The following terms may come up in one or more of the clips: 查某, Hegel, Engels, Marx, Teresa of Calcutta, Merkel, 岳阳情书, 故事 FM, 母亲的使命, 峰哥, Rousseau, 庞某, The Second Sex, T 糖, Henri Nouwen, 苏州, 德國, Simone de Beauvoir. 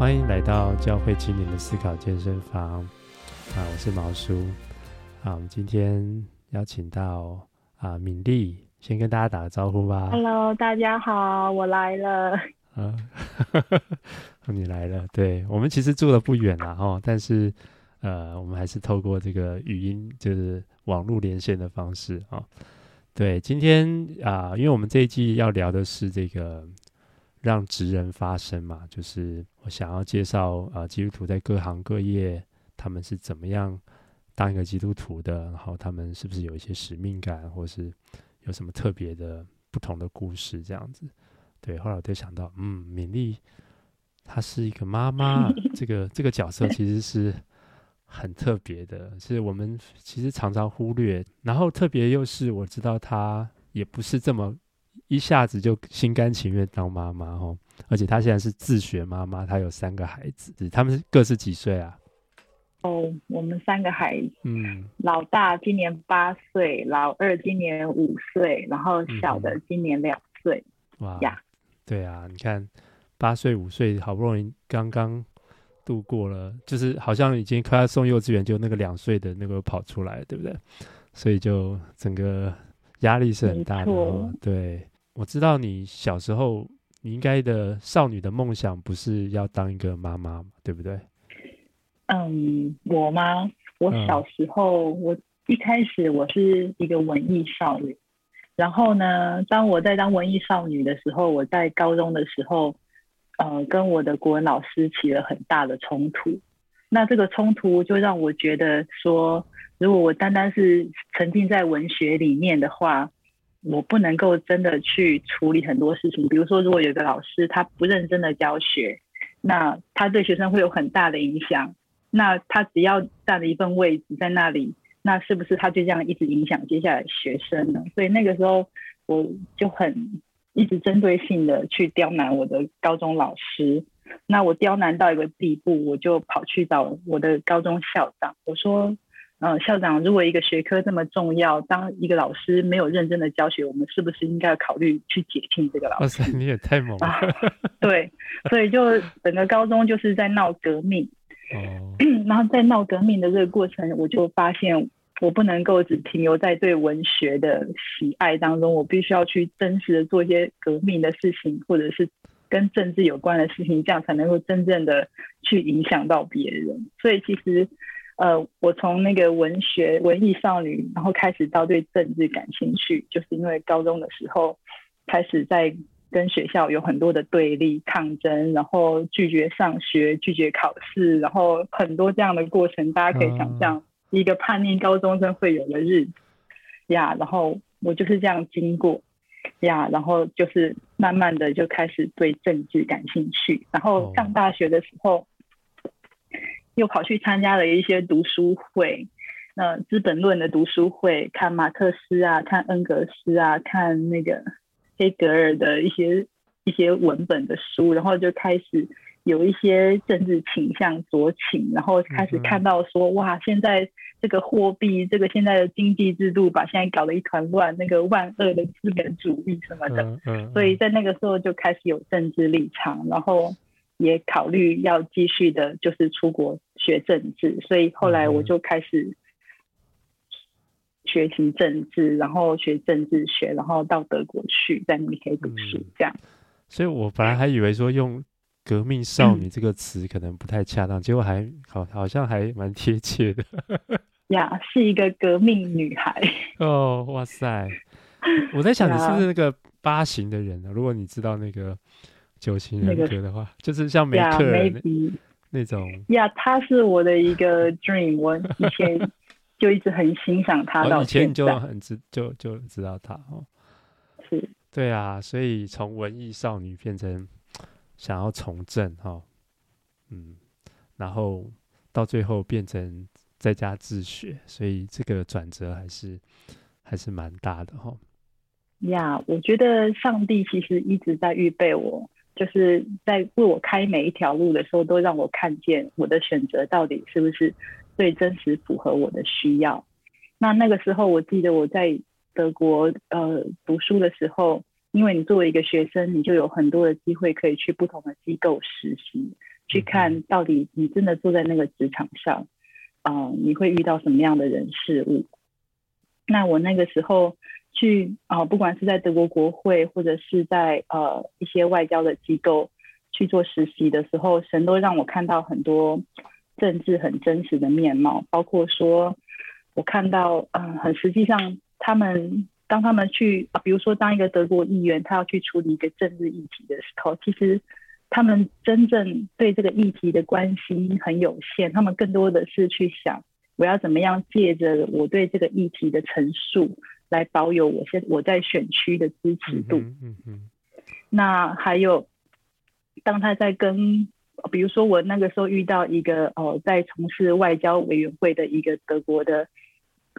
欢迎来到教会青年的思考健身房我是毛叔我们今天邀请到敏俐，先跟大家打个招呼吧。Hello， 大家好，我来了。你来了，对，我们其实住得不远啦齁，但是我们还是透过这个语音，就是网络连线的方式齁。对，今天因为我们这一季要聊的是这个让职人发声嘛，就是我想要介绍基督徒在各行各业他们是怎么样当一个基督徒的，然后他们是不是有一些使命感，或是有什么特别的不同的故事这样子。对，后来我就想到敏俐她是一个妈妈，这个角色其实是很特别的，是我们其实常常忽略，然后特别又是我知道她也不是这么一下子就心甘情愿当妈妈哦，而且她现在是自学妈妈，她有3个孩子，他们各是几岁啊？哦，我们3个孩子，老大今年8岁，老二今年5岁，然后小的今年2岁。哇，对啊，你看8岁5岁好不容易刚刚度过了，就是好像已经快要送幼稚园，就那个2岁的那个跑出来，对不对？所以就整个压力是很大的哦。对，我知道你小时候你应该的少女的梦想不是要当一个妈妈，对不对？我吗？我小时候我一开始我是一个文艺少女，然后呢，当我在当文艺少女的时候，我在高中的时候跟我的国文老师起了很大的冲突。那这个冲突就让我觉得说，如果我单单是沉浸在文学里面的话，我不能够真的去处理很多事情。比如说，如果有个老师他不认真的教学，那他对学生会有很大的影响。那他只要占了一份位置在那里，那是不是他就这样一直影响接下来学生呢？所以那个时候我就很一直针对性的去刁难我的高中老师。那我刁难到一个地步，我就跑去找我的高中校长，我说校长，如果一个学科这么重要，当一个老师没有认真的教学，我们是不是应该考虑去解聘这个老师？哇塞，你也太猛了对，所以就整个高中就是在闹革命然后在闹革命的这个过程，我就发现我不能够只停留在对文学的喜爱当中，我必须要去真实的做一些革命的事情，或者是跟政治有关的事情，这样才能够真正的去影响到别人。所以其实我从那个文学文艺少女，然后开始到对政治感兴趣，就是因为高中的时候开始在跟学校有很多的对立抗争，然后拒绝上学，拒绝考试，然后很多这样的过程，大家可以想象一个叛逆高中生会有的日子呀。然后我就是这样经过呀，然后就是慢慢的就开始对政治感兴趣，然后上大学的时候又跑去参加了一些读书会，资本论的读书会，看马克思啊，看恩格斯啊，看那个黑格尔的一些文本的书，然后就开始有一些政治倾向左倾，然后开始看到说哇，现在这个货币，这个现在的经济制度把现在搞得一团乱，那个万恶的资本主义什么的所以在那个时候就开始有政治立场，然后也考虑要继续的就是出国学政治，所以后来我就开始学习政治，然后学政治学，然后到德国去，在慕尼黑读书这样。所以我本来还以为说用革命少女这个词可能不太恰当，结果还好像还蛮贴切的呀，是一个革命女孩哦，哇塞，我在想你是不是那个八型的人如果你知道那个九型人格的话、就是像梅克尔那种呀，她是我的一个 dream 我以前就一直很欣赏他到现在，以前就知道他是，对啊，所以从文艺少女变成想要从政然后到最后变成在家自学，所以这个转折还是蛮大的我觉得上帝其实一直在预备我，就是在为我开每一条路的时候，都让我看见我的选择到底是不是最真实符合我的需要。那个时候我记得我在德国读书的时候，因为你作为一个学生，你就有很多的机会可以去不同的机构实习，去看到底你真的坐在那个职场上你会遇到什么样的人事物。那我那个时候去不管是在德国国会或者是在一些外交的机构去做实习的时候，神都让我看到很多政治很真实的面貌，包括说我看到很实际上当他们去比如说当一个德国议员他要去处理一个政治议题的时候，其实他们真正对这个议题的关心很有限，他们更多的是去想我要怎么样借着我对这个议题的陈述来保有我在选区的支持度。那还有当他在跟比如说我那个时候遇到一个在从事外交委员会的一个德国的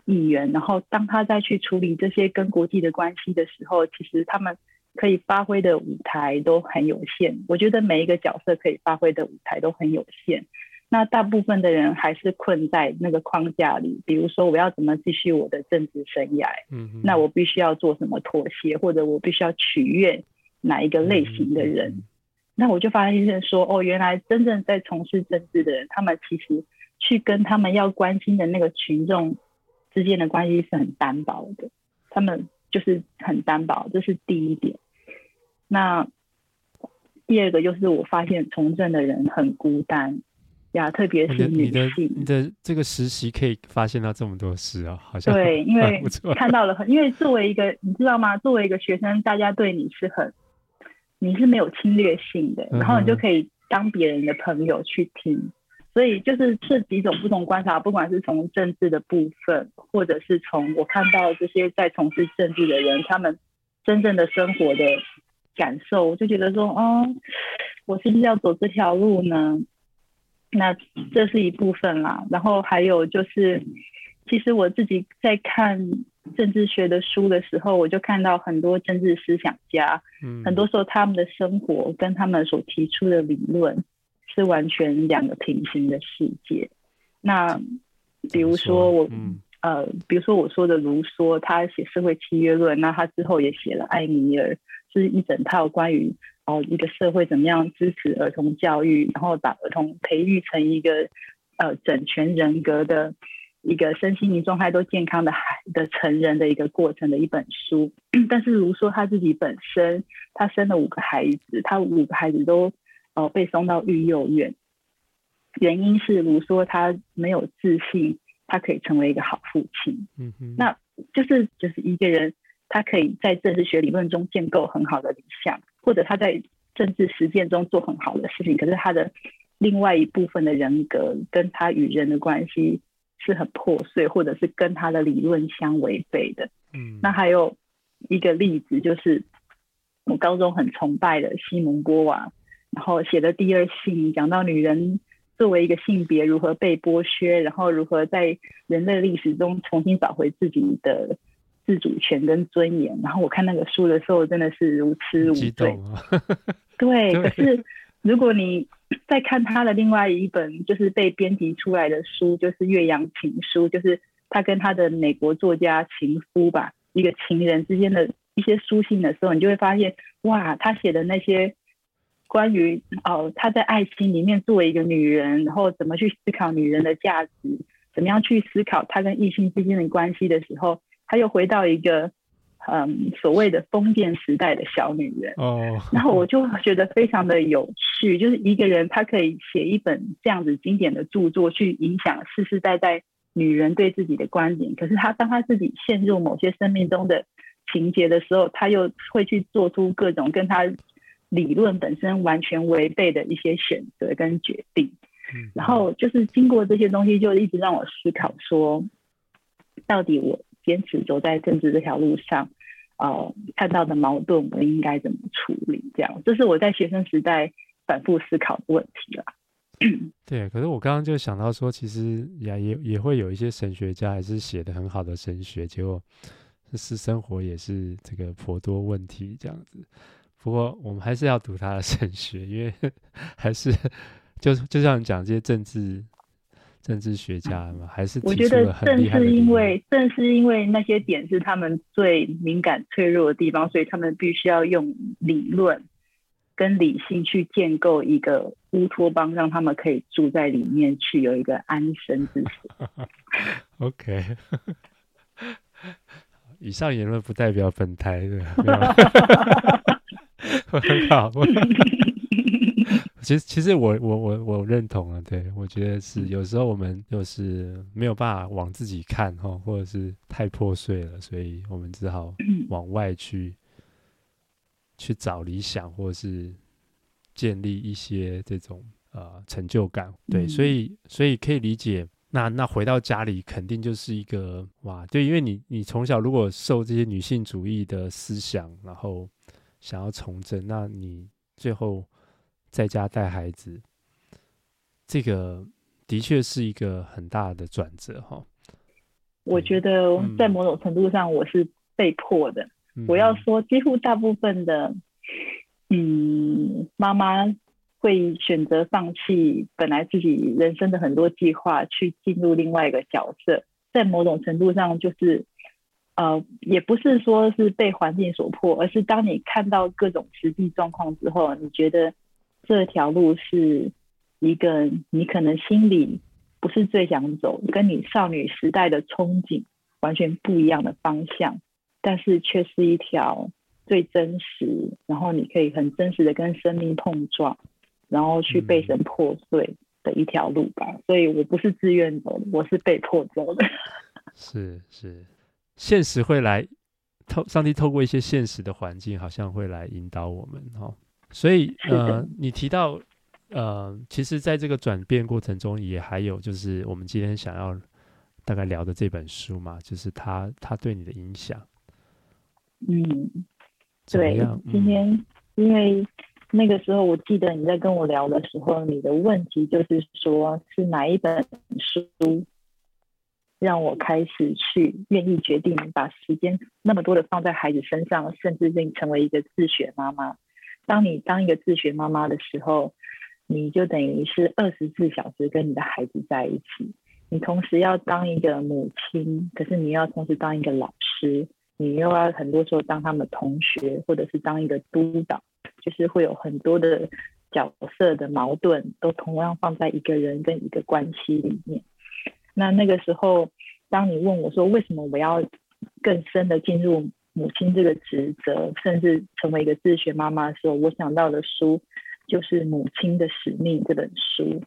议员，然后当他在去处理这些跟国际的关系的时候，其实他们可以发挥的舞台都很有限，我觉得每一个角色可以发挥的舞台都很有限。那大部分的人还是困在那个框架里，比如说我要怎么继续我的政治生涯，那我必须要做什么妥协，或者我必须要取悦哪一个类型的人。那我就发现说原来真正在从事政治的人，他们其实去跟他们要关心的那个群众之间的关系是很单薄的，他们就是很单薄，这是第一点。那第二个就是我发现从政的人很孤单呀，特别是女性。你的这个实习可以发现到这么多事啊，好像对，因为看到了因为作为一个你知道吗，作为一个学生，大家对你是没有侵略性的，然后你就可以当别人的朋友去听。所以就是这几种不同观察，不管是从政治的部分，或者是从我看到这些在从事政治的人他们真正的生活的感受，我就觉得说我是不是要走这条路呢？那这是一部分啦。然后还有就是其实我自己在看政治学的书的时候，我就看到很多政治思想家，很多时候他们的生活跟他们所提出的理论是完全两个平行的世界。那比如说我说的卢梭，他写社会契约论，那他之后也写了艾米尔，是一整套关于一个社会怎么样支持儿童教育，然后把儿童培育成一个整全人格的一个身心灵状态都健康的成人的一个过程的一本书。但是卢梭他自己本身他生了5个孩子，他5个孩子都被送到育幼院，原因是卢梭他没有自信他可以成为一个好父亲。那就是一个人他可以在政治学理论中建构很好的理想，或者他在政治实践中做很好的事情，可是他的另外一部分的人格跟他与人的关系是很破碎，或者是跟他的理论相违背的。那还有一个例子就是我高中很崇拜的西蒙波娃，然后写的《第二性》讲到女人作为一个性别如何被剥削，然后如何在人类历史中重新找回自己的自主权跟尊严。然后我看那个书的时候真的是如痴如醉，对，可是如果你再看他的另外一本就是被编辑出来的书，就是《岳阳情书》，就是他跟他的美国作家情夫吧，一个情人之间的一些书信的时候，你就会发现哇，他写的那些关于他在爱情里面作为一个女人，然后怎么去思考女人的价值，怎么样去思考他跟异性之间的关系的时候，他又回到一个所谓的封建时代的小女人。然后我就觉得非常的有趣，就是一个人他可以写一本这样子经典的著作去影响世世代代女人对自己的观点，可是当他自己陷入某些生命中的情节的时候，他又会去做出各种跟他理论本身完全违背的一些选择跟决定。然后就是经过这些东西就一直让我思考说，到底我坚持走在政治这条路上看到的矛盾我应该怎么处理，这样这是我在学生时代反复思考的问题啦。对，可是我刚刚就想到说其实 也会有一些神学家还是写得很好的神学，结果是生活也是这个颇多问题这样子。不过我们还是要读他的神学，因为还是就像你讲这些政治学家嘛，还是提出了很厉害的。我觉得正是因为那些点是他们最敏感脆弱的地方，所以他们必须要用理论跟理性去建构一个乌托邦，让他们可以住在里面去，有一个安身之所。OK 以上言论不代表本台的。很好，其实我认同了，对，我觉得是有时候我们就是没有办法往自己看，或者是太破碎了，所以我们只好往外去找理想，或者是建立一些这种成就感，对，所以可以理解。那回到家里肯定就是一个哇，对，因为你从小如果受这些女性主义的思想，然后想要从政，那你最后在家带孩子，这个的确是一个很大的转折哈。我觉得在某种程度上我是被迫的，我要说几乎大部分的妈妈会选择放弃本来自己人生的很多计划，去进入另外一个角色，在某种程度上就是也不是说是被环境所迫，而是当你看到各种实际状况之后，你觉得这条路是一个你可能心里不是最想走，跟你少女时代的憧憬完全不一样的方向，但是却是一条最真实，然后你可以很真实的跟生命碰撞，然后去被神破碎的一条路吧。所以我不是自愿走的，我是被迫走的。是现实会来，上帝透过一些现实的环境好像会来引导我们哦。所以你提到其实在这个转变过程中也还有就是我们今天想要大概聊的这本书嘛，就是它对你的影响。对，今天因为那个时候我记得你在跟我聊的时候，你的问题就是说是哪一本书让我开始去愿意决定把时间那么多的放在孩子身上，甚至成为一个自学妈妈。当你当一个自学妈妈的时候，你就等于是24小时跟你的孩子在一起，你同时要当一个母亲，可是你要同时当一个老师，你又要很多时候当他们同学，或者是当一个督导，就是会有很多的角色的矛盾都同样放在一个人跟一个关系里面。那个时候当你问我说为什么我要更深的进入母亲这个职责，甚至成为一个自学妈妈的时候，我想到的书就是《母亲的使命》这本书。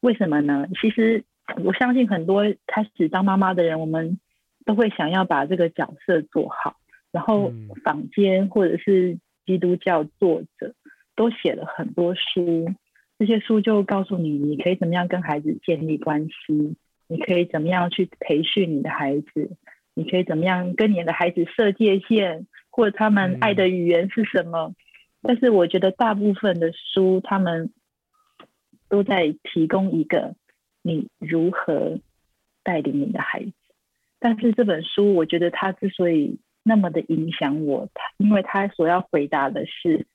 为什么呢？其实我相信很多开始当妈妈的人，我们都会想要把这个角色做好，然后坊间或者是基督教作者都写了很多书，这些书就告诉你你可以怎么样跟孩子建立关系，你可以怎么样去培训你的孩子，你可以怎么样跟你的孩子设界限，或者他们爱的语言是什么。但是我觉得大部分的书他们都在提供一个你如何带领你的孩子，但是这本书我觉得它之所以那么的影响我，因为它所要回答的是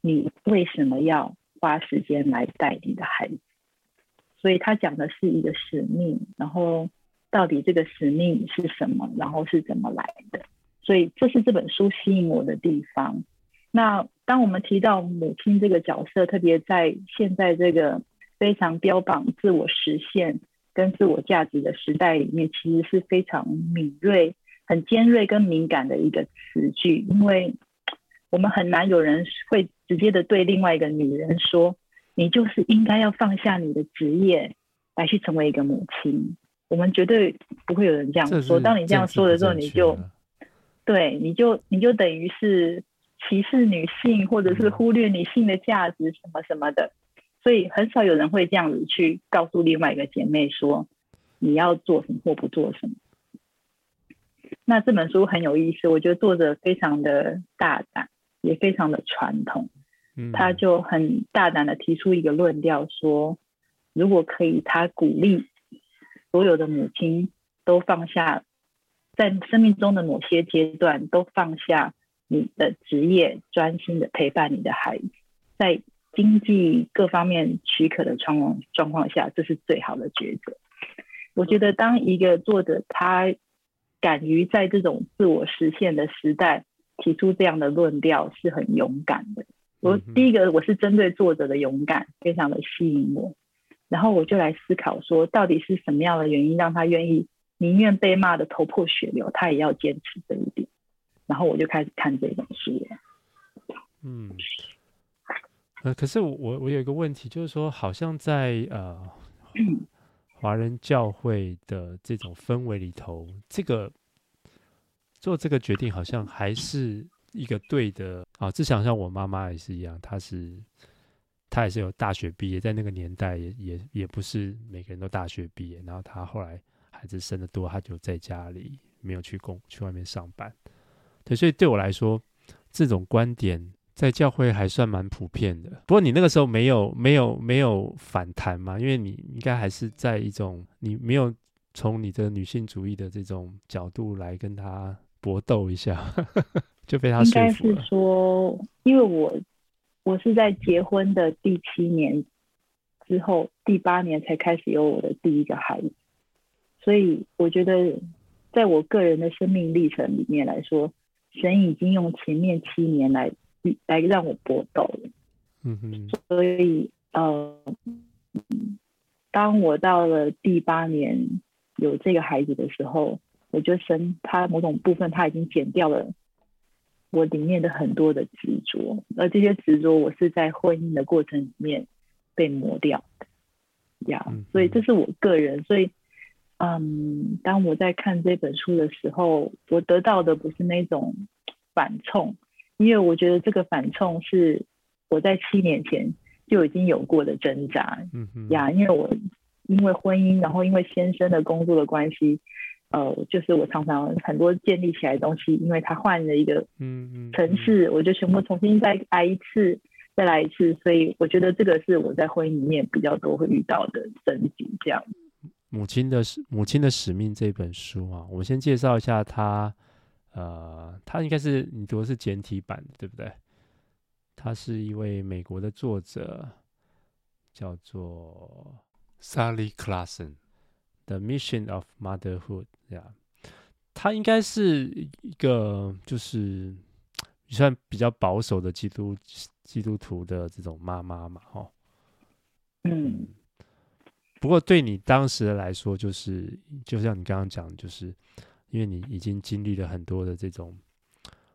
你为什么要花时间来带你的孩子，所以它讲的是一个使命，然后到底这个使命是什么，然后是怎么来的。所以这是这本书吸引我的地方。那当我们提到母亲这个角色，特别在现在这个非常标榜自我实现跟自我价值的时代里面，其实是非常敏锐、很尖锐跟敏感的一个词句，因为我们很难有人会直接的对另外一个女人说，你就是应该要放下你的职业来去成为一个母亲，我们绝对不会有人这样说。当你这样说的时候，你就等于是歧视女性，或者是忽略女性的价值什么什么的。所以很少有人会这样子去告诉另外一个姐妹说你要做什么或不做什么。那这本书很有意思，我觉得作者非常的大胆，也非常的传统。他就很大胆的提出一个论调说，如果可以，他鼓励所有的母亲都放下，在生命中的某些阶段都放下你的职业，专心的陪伴你的孩子，在经济各方面许可的状况下，这是最好的抉择。我觉得当一个作者他敢于在这种自我实现的时代提出这样的论调是很勇敢的，我第一个我是针对作者的勇敢非常的吸引我，然后我就来思考说到底是什么样的原因让他愿意宁愿被骂的头破血流他也要坚持这一点，然后我就开始看这本书了。可是我有一个问题，就是说好像在华人教会的这种氛围里头，这个做这个决定好像还是一个对的啊，至少像我妈妈也是一样，她也是有大学毕业，在那个年代也不是每个人都大学毕业，然后她后来孩子生得多，她就在家里没有去外面上班。对，所以对我来说，这种观点在教会还算蛮普遍的。不过你那个时候没有反弹嘛，因为你应该还是在一种你没有从你的女性主义的这种角度来跟她搏斗一下。就被他说服了。应该是说，因为我是在结婚的第7年之后，第8年才开始有我的第一个孩子，所以我觉得在我个人的生命历程里面来说，神已经用前面7年来让我搏斗了。所以当我到了第8年有这个孩子的时候，我就神他某种部分他已经减掉了我里面的很多的执着，而这些执着我是在婚姻的过程里面被磨掉的呀。所以这是我个人，所以当我在看这本书的时候，我得到的不是那种反冲，因为我觉得这个反冲是我在7年前就已经有过的挣扎呀。因为我因为婚姻，然后因为先生的工作的关系，就是我常常很多建立起来的东西，因为他换了一个城市，我就全部重新再来一次，再来一次，所以我觉得这个是我在婚姻里面比较多会遇到的升级。这样，母亲的使命这本书啊，我先介绍一下它。它应该是你读的是简体版的，对不对？它是一位美国的作者，叫做 Sally Classen。The Mission of Motherhood， 它应该是一个就是算比较保守的基督徒的这种妈妈嘛，不过对你当时来说，就是就像你刚刚讲，就是因为你已经经历了很多的这种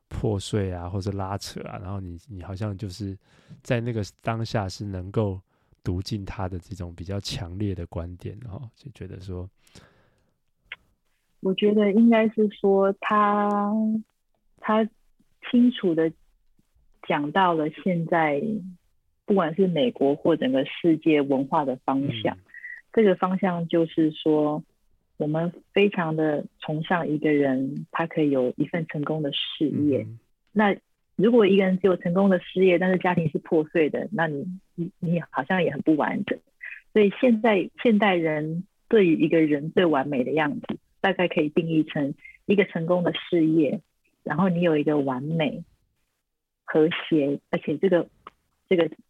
破碎啊，或者拉扯啊，然后你好像就是在那个当下是能够读进他的这种比较强烈的观点，就觉得说，我觉得应该是说他清楚的讲到了现在不管是美国或整个世界文化的方向，这个方向就是说我们非常的崇尚一个人他可以有一份成功的事业，那如果一个人只有成功的事业，但是家庭是破碎的，那你好像也很不完整。所以现代人对于一个人最完美的样子，大概可以定义成一个成功的事业，然后你有一个完美、和谐，而且这个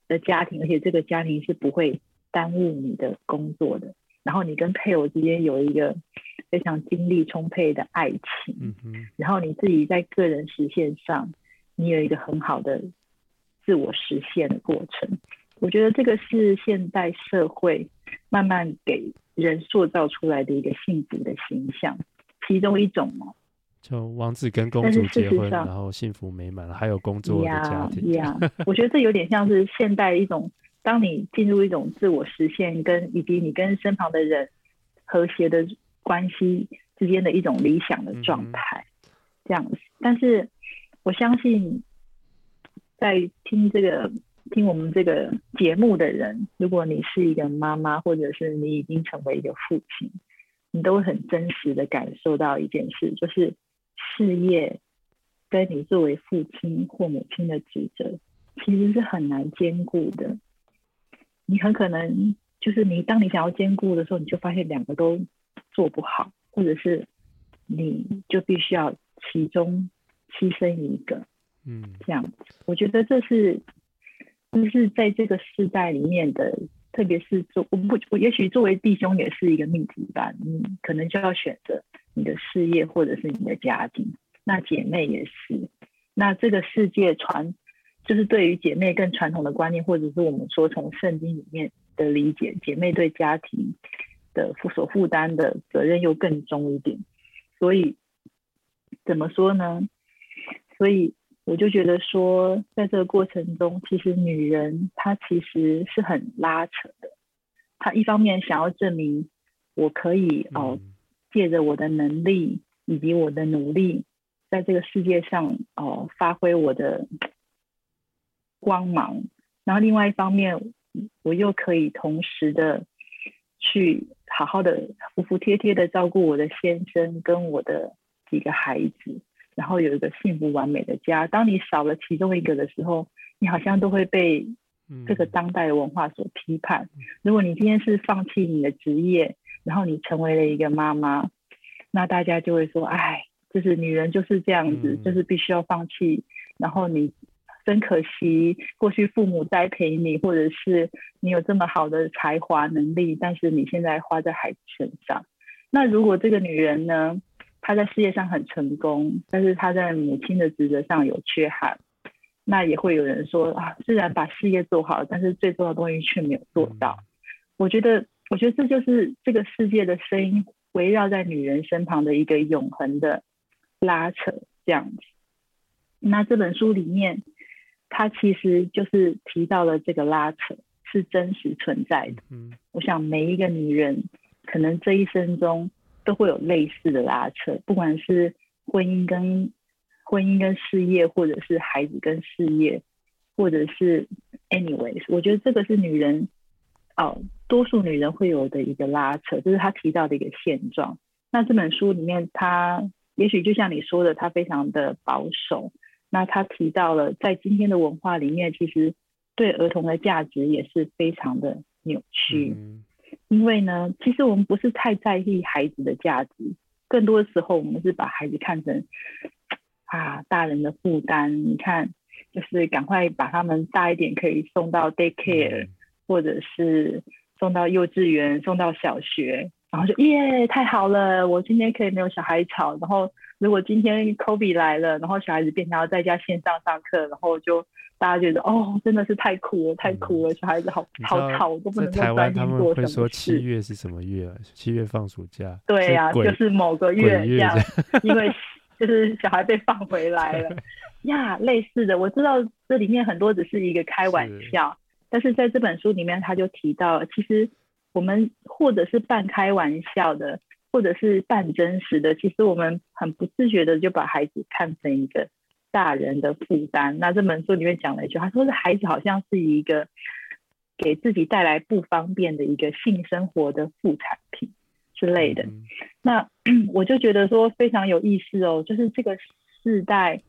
的家庭，而且这个家庭是不会耽误你的工作的。然后你跟配偶之间有一个非常精力充沛的爱情，然后你自己在个人实现上，你有一个很好的自我实现的过程。我觉得这个是现代社会慢慢给人塑造出来的一个幸福的形象，其中一种就王子跟公主结婚，然后幸福美满，还有工作的家庭。我觉得这有点像是现代一种，当你进入一种自我实现跟以及你跟身旁的人和谐的关系之间的一种理想的状态，这样子。但是我相信在听我们这个节目的人，如果你是一个妈妈，或者是你已经成为一个父亲，你都会很真实的感受到一件事，就是事业跟你作为父亲或母亲的职责其实是很难兼顾的。你很可能就是当你想要兼顾的时候，你就发现两个都做不好，或者是你就必须要其中牺牲一个，这样我觉得这是在这个世代里面的，特别是我也许作为弟兄也是一个命题吧，你可能就要选择你的事业或者是你的家庭，那姐妹也是，那这个世界就是对于姐妹更传统的观念，或者是我们说从圣经里面的理解，姐妹对家庭的所负担的责任又更重一点。所以怎么说呢？所以我就觉得说，在这个过程中，其实女人她其实是很拉扯的。她一方面想要证明我可以借着我的能力以及我的努力，在这个世界上发挥我的光芒，然后另外一方面我又可以同时的去好好的服服帖帖的照顾我的先生跟我的几个孩子，然后有一个幸福完美的家。当你少了其中一个的时候，你好像都会被这个当代文化所批判。如果你今天是放弃你的职业，然后你成为了一个妈妈，那大家就会说，哎，就是女人就是这样子，就是必须要放弃，然后你真可惜过去父母栽培你，或者是你有这么好的才华能力，但是你现在花在孩子身上。那如果这个女人呢，她在事业上很成功，但是她在母亲的职责上有缺憾，那也会有人说啊，虽然把事业做好，但是最重要的东西却没有做到。我觉得这就是这个世界的声音围绕在女人身旁的一个永恒的拉扯，这样子。那这本书里面他其实就是提到了这个拉扯是真实存在的。我想每一个女人可能这一生中都会有类似的拉扯，不管是婚姻跟事业，或者是孩子跟事业，或者是 anyways， 我觉得这个是女人多数女人会有的一个拉扯，这是他提到的一个现状。那这本书里面他也许就像你说的，他非常的保守，那他提到了在今天的文化里面，其实对儿童的价值也是非常的扭曲。因为呢，其实我们不是太在意孩子的价值，更多的时候我们是把孩子看成大人的负担，你看就是赶快把他们大一点可以送到 daycare、或者是送到幼稚园，送到小学，然后就耶太好了，我今天可以没有小孩吵，然后如果今天 COVID 来了，然后小孩子变成要在家线上上课，然后就大家觉得真的是太苦了，小孩子好吵，我都不能够专心做什么事。在台湾他们会说7月是什么月啊？7月放暑假。对啊，就是某个月这样，因为就是小孩被放回来了呀，类似的。我知道这里面很多只是一个开玩笑，但是在这本书里面他就提到了，其实我们或者是半开玩笑的，或者是半真实的，其实我们很不自觉的就把孩子看成一个大人的负担。那这本书里面讲了一句，他说是孩子好像是一个给自己带来不方便的一个性生活的副产品之类的。那我就觉得说非常有意思哦，就是这个世代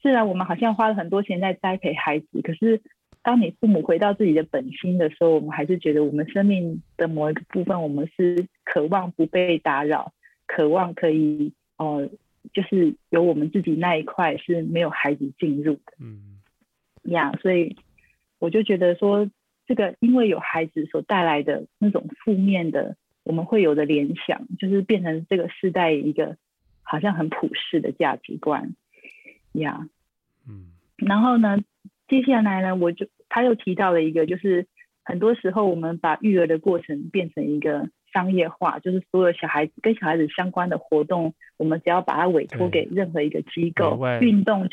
虽然我们好像花了很多钱在栽培孩子，可是当你父母回到自己的本心的时候，我们还是觉得我们生命的某一个部分，我们是渴望不被打扰，渴望可以就是有我们自己那一块是没有孩子进入的。所以我就觉得说，这个因为有孩子所带来的那种负面的我们会有的联想，就是变成这个世代一个好像很普世的价值观。然后呢，接下来呢，他又提到了一个，就是很多时候我们把育儿的过程变成一个商业化，就是所有跟小孩子相关的活动，我们只要把它委托给任何一个机构，运动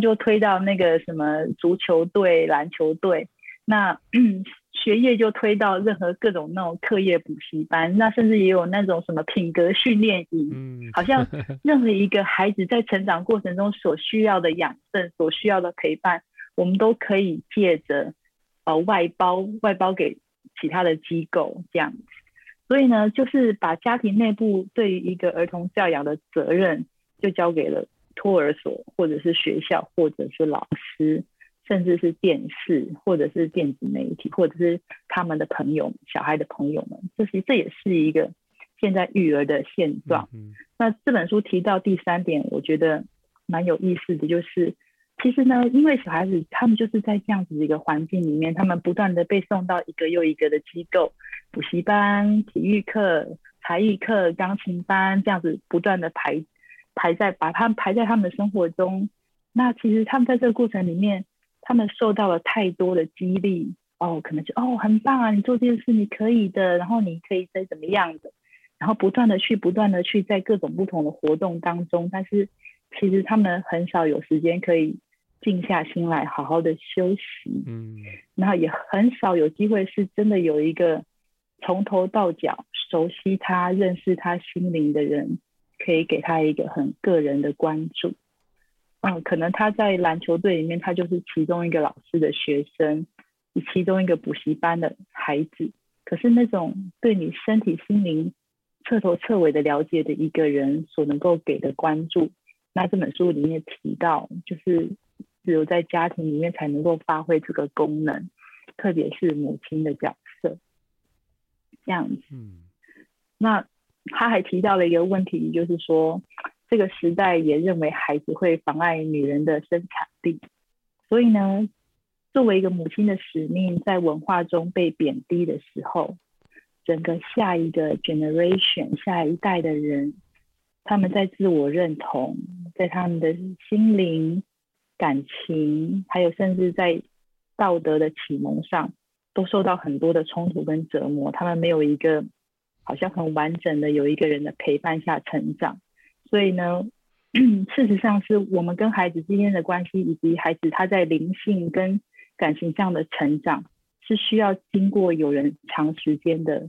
就推到那个什么足球队、篮球队，那学业就推到任何各种那种课业补习班，那甚至也有那种什么品格训练营，好像任何一个孩子在成长过程中所需要的养分，所需要的陪伴，我们都可以借着外包给其他的机构这样子。所以呢，就是把家庭内部对于一个儿童教养的责任就交给了托儿所，或者是学校，或者是老师，甚至是电视，或者是电子媒体，或者是他们的朋友，小孩的朋友们。这也是一个现在育儿的现状。那这本书提到第3点，我觉得蛮有意思的，就是其实呢，因为小孩子他们就是在这样子的一个环境里面，他们不断的被送到一个又一个的机构，补习班、体育课、才艺课、钢琴班，这样子不断的排在把他们排在他们的生活中那其实他们在这个过程里面，他们受到了太多的激励哦，可能就哦很棒啊，你做这件事你可以的，然后你可以再怎么样的，然后不断的去在各种不同的活动当中，但是其实他们很少有时间可以静下心来好好的休息，嗯，然后也很少有机会是真的有一个从头到脚熟悉他认识他心灵的人，可以给他一个很个人的关注。可能他在篮球队里面他就是其中一个老师的学生，其中一个补习班的孩子，可是那种对你身体心灵彻头彻尾的了解的一个人所能够给的关注，那这本书里面提到就是只有在家庭里面才能够发挥这个功能，特别是母亲的角色这样子。那他还提到了一个问题，就是说这个时代也认为孩子会妨碍女人的生产力，所以呢作为一个母亲的使命在文化中被贬低的时候，整个下一个 generation 下一代的人，他们在自我认同，在他们的心灵感情还有甚至在道德的启蒙上都受到很多的冲突跟折磨，他们没有一个好像很完整的有一个人的陪伴下成长，所以呢事实上是我们跟孩子之间的关系以及孩子他在灵性跟感情上的成长是需要经过有人长时间的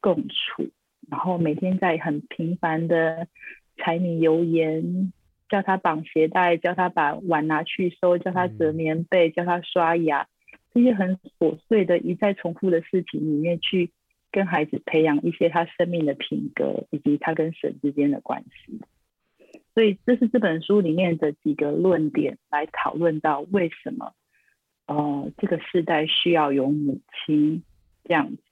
共处，然后每天在很频繁的柴米油盐，叫他绑鞋带，叫他把碗拿去收，叫他折棉被，叫他刷牙，这些很琐碎的一再重复的事情里面去跟孩子培养一些他生命的品格以及他跟神之间的关系。所以这是这本书里面的几个论点来讨论到为什么这个世代需要有母亲这样子。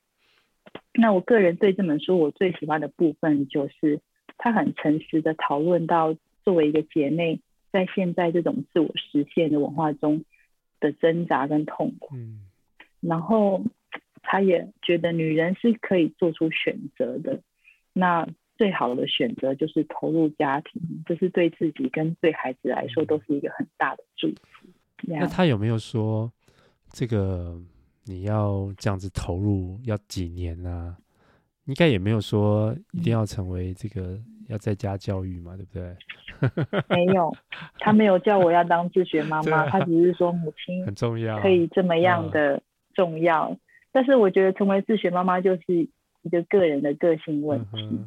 那我个人对这本书我最喜欢的部分就是他很诚实的讨论到作为一个姐妹在现在这种自我实现的文化中的挣扎跟痛苦，然后他也觉得女人是可以做出选择的，那最好的选择就是投入家庭，这是对自己跟对孩子来说都是一个很大的祝福。那他有没有说这个你要这样子投入要几年啊？应该也没有说一定要成为这个要在家教育嘛，对不对？没有，他没有叫我要当自学妈妈，他只是说母亲很重要，可以这么样的重要。但是我觉得成为自学妈妈就是一个个人的个性问题，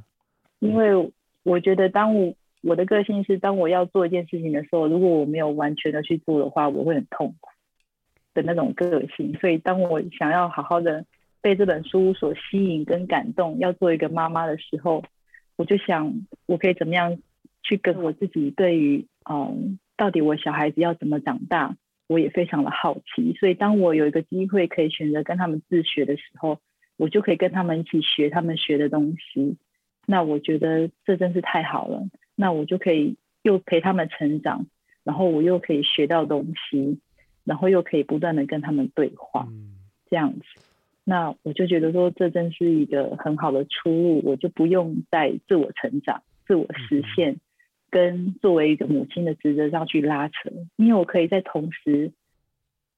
因为我觉得当我的个性是当我要做一件事情的时候，如果我没有完全的去做的话我会很痛苦的那种个性，所以当我想要好好的被这本书所吸引跟感动要做一个妈妈的时候，我就想我可以怎么样去跟我自己对于到底我小孩子要怎么长大我也非常的好奇，所以当我有一个机会可以选择跟他们自学的时候，我就可以跟他们一起学他们学的东西，那我觉得这真是太好了，那我就可以又陪他们成长，然后我又可以学到东西，然后又可以不断的跟他们对话，这样子。那我就觉得说这真是一个很好的出路，我就不用在自我成长自我实现跟作为一个母亲的职责上去拉扯，因为我可以在同时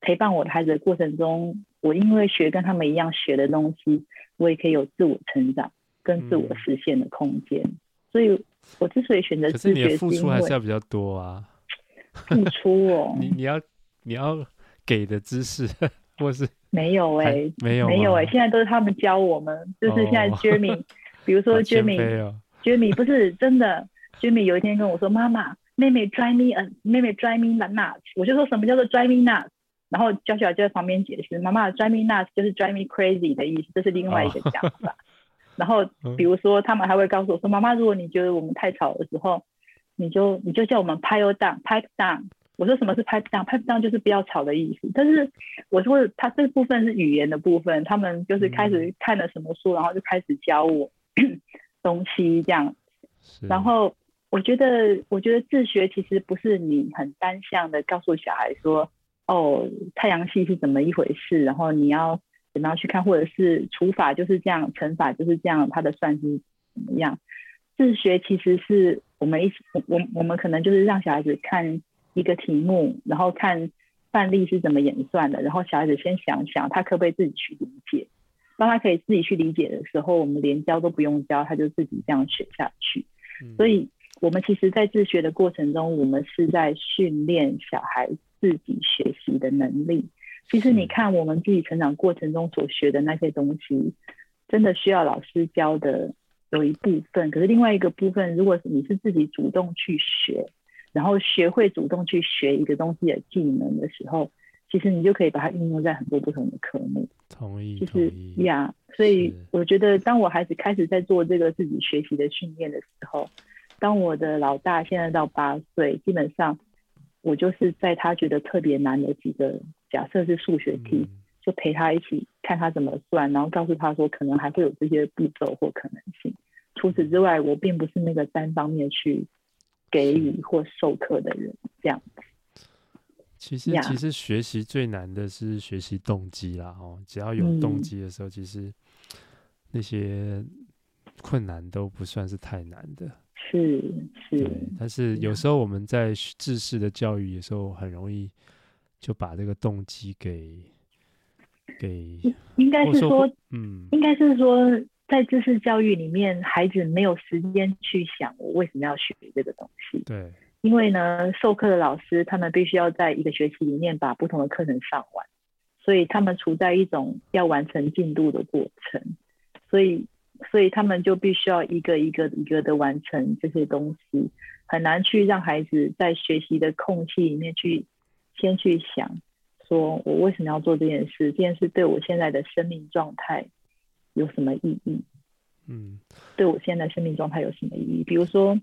陪伴我的孩子的过程中，我因为学跟他们一样学的东西，我也可以有自我成长跟自我实现的空间，所以我之所以选择自学，可是你的付出还是要比较多啊。付出哦，你要给的知识或是没有欸，现在都是他们教我们，就是现在 Jeremy 比如说 Jeremy 不是真的 Jeremy 有一天跟我说妈妈妹妹 drive me nuts， 我就说什么叫做 drive me nuts， 然后 Joshua 就在旁边解释妈妈 drive me nuts 就是 drive me crazy 的意思，这是另外一个讲法。然后比如说他们还会告诉我说妈妈如果你觉得我们太吵的时候你就叫我们 pipe down， 我说什么是 pipe down， pipe down 就是不要吵的意思，但是我说他这部分是语言的部分，他们就是开始看了什么书，然后就开始教我东西这样。然后我觉得自学其实不是你很单向的告诉小孩说哦太阳系是怎么一回事，然后你要怎么样去看，或者是除法就是这样，乘法就是这样，它的算是怎么样。自学其实是我们可能就是让小孩子看一个题目，然后看范例是怎么演算的，然后小孩子先想想他可不可以自己去理解，当他可以自己去理解的时候，我们连教都不用教，他就自己这样学下去。所以我们其实在自学的过程中，我们是在训练小孩自己学习的能力。其实你看我们自己成长过程中所学的那些东西，真的需要老师教的有一部分，可是另外一个部分，如果你是自己主动去学，然后学会主动去学一个东西的技能的时候，其实你就可以把它运用在很多不同的科目。同意，就是、同意呀。所以我觉得当我孩子开始在做这个自己学习的训练的时候，当我的老大现在到8岁，基本上我就是在他觉得特别难的几个，假设是数学题、就陪他一起看他怎么算，然后告诉他说可能还会有这些步骤或可能性。除此之外，我并不是那个单方面去给予或授课的人，这样子。其实学习最难的是学习动机啦、只要有动机的时候、其实那些困难都不算是太难的。是，但是有时候我们在制式的教育的时候，很容易就把这个动机给应该是说在知识教育里面，孩子没有时间去想我为什么要学这个东西。对，因为呢，授课的老师他们必须要在一个学期里面把不同的课程上完，所以他们处在一种要完成进度的过程，所以他们就必须要一个的完成这些东西，很难去让孩子在学习的空隙里面去先去想说我为什么要做这件事，这件事对我现在的生命状态有什么意义。对我现在的生命状态有什么意义？比如说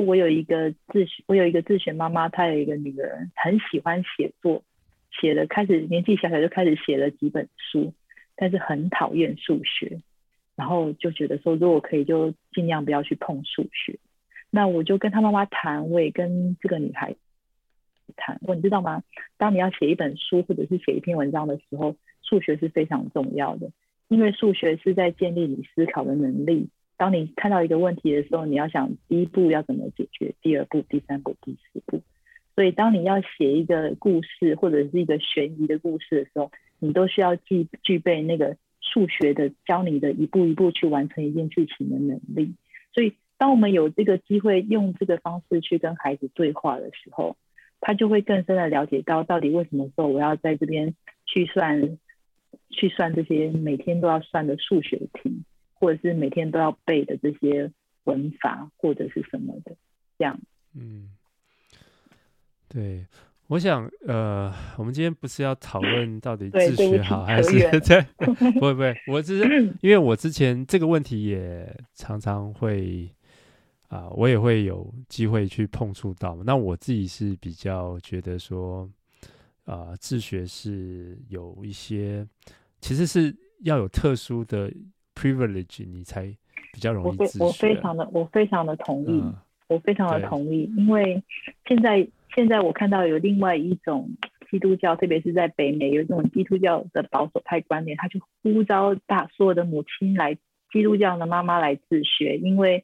我有一个自学妈妈，她有一个女儿很喜欢写作，年纪小小就开始写了几本书，但是很讨厌数学，然后就觉得说如果可以就尽量不要去碰数学。那我就跟她妈妈谈，我也跟这个女孩谈，我你知道吗，当你要写一本书或者是写一篇文章的时候，数学是非常重要的，因为数学是在建立你思考的能力。当你看到一个问题的时候，你要想第一步要怎么解决，第二步、第三步、第四步。所以当你要写一个故事或者是一个悬疑的故事的时候，你都需要具备那个数学的教你的一步一步去完成一件事情的能力。所以当我们有这个机会用这个方式去跟孩子对话的时候，他就会更深的了解到底为什么说我要在这边去算这些每天都要算的数学题，或者是每天都要背的这些文法或者是什么的，这样。对，我想我们今天不是要讨论到底自学好还是对不会我只是因为我之前这个问题也常常会我也会有机会去碰触到。那我自己是比较觉得说自学是有一些其实是要有特殊的 privilege 你才比较容易自学。我非常的同意，因为现在我看到有另外一种基督教，特别是在北美有一种基督教的保守派观念，他就呼召所有的母亲来基督教的妈妈来自学，因为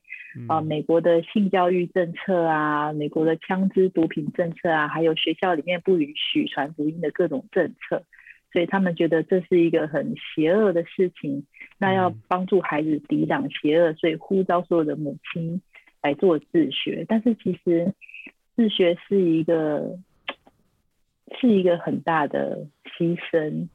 美国的性教育政策啊，美国的枪支毒品政策啊，还有学校里面不允许传福音的各种政策，所以他们觉得这是一个很邪恶的事情，那要帮助孩子抵挡邪恶，所以呼召所有的母亲来做自学。但是其实自学是一个很大的牺牲，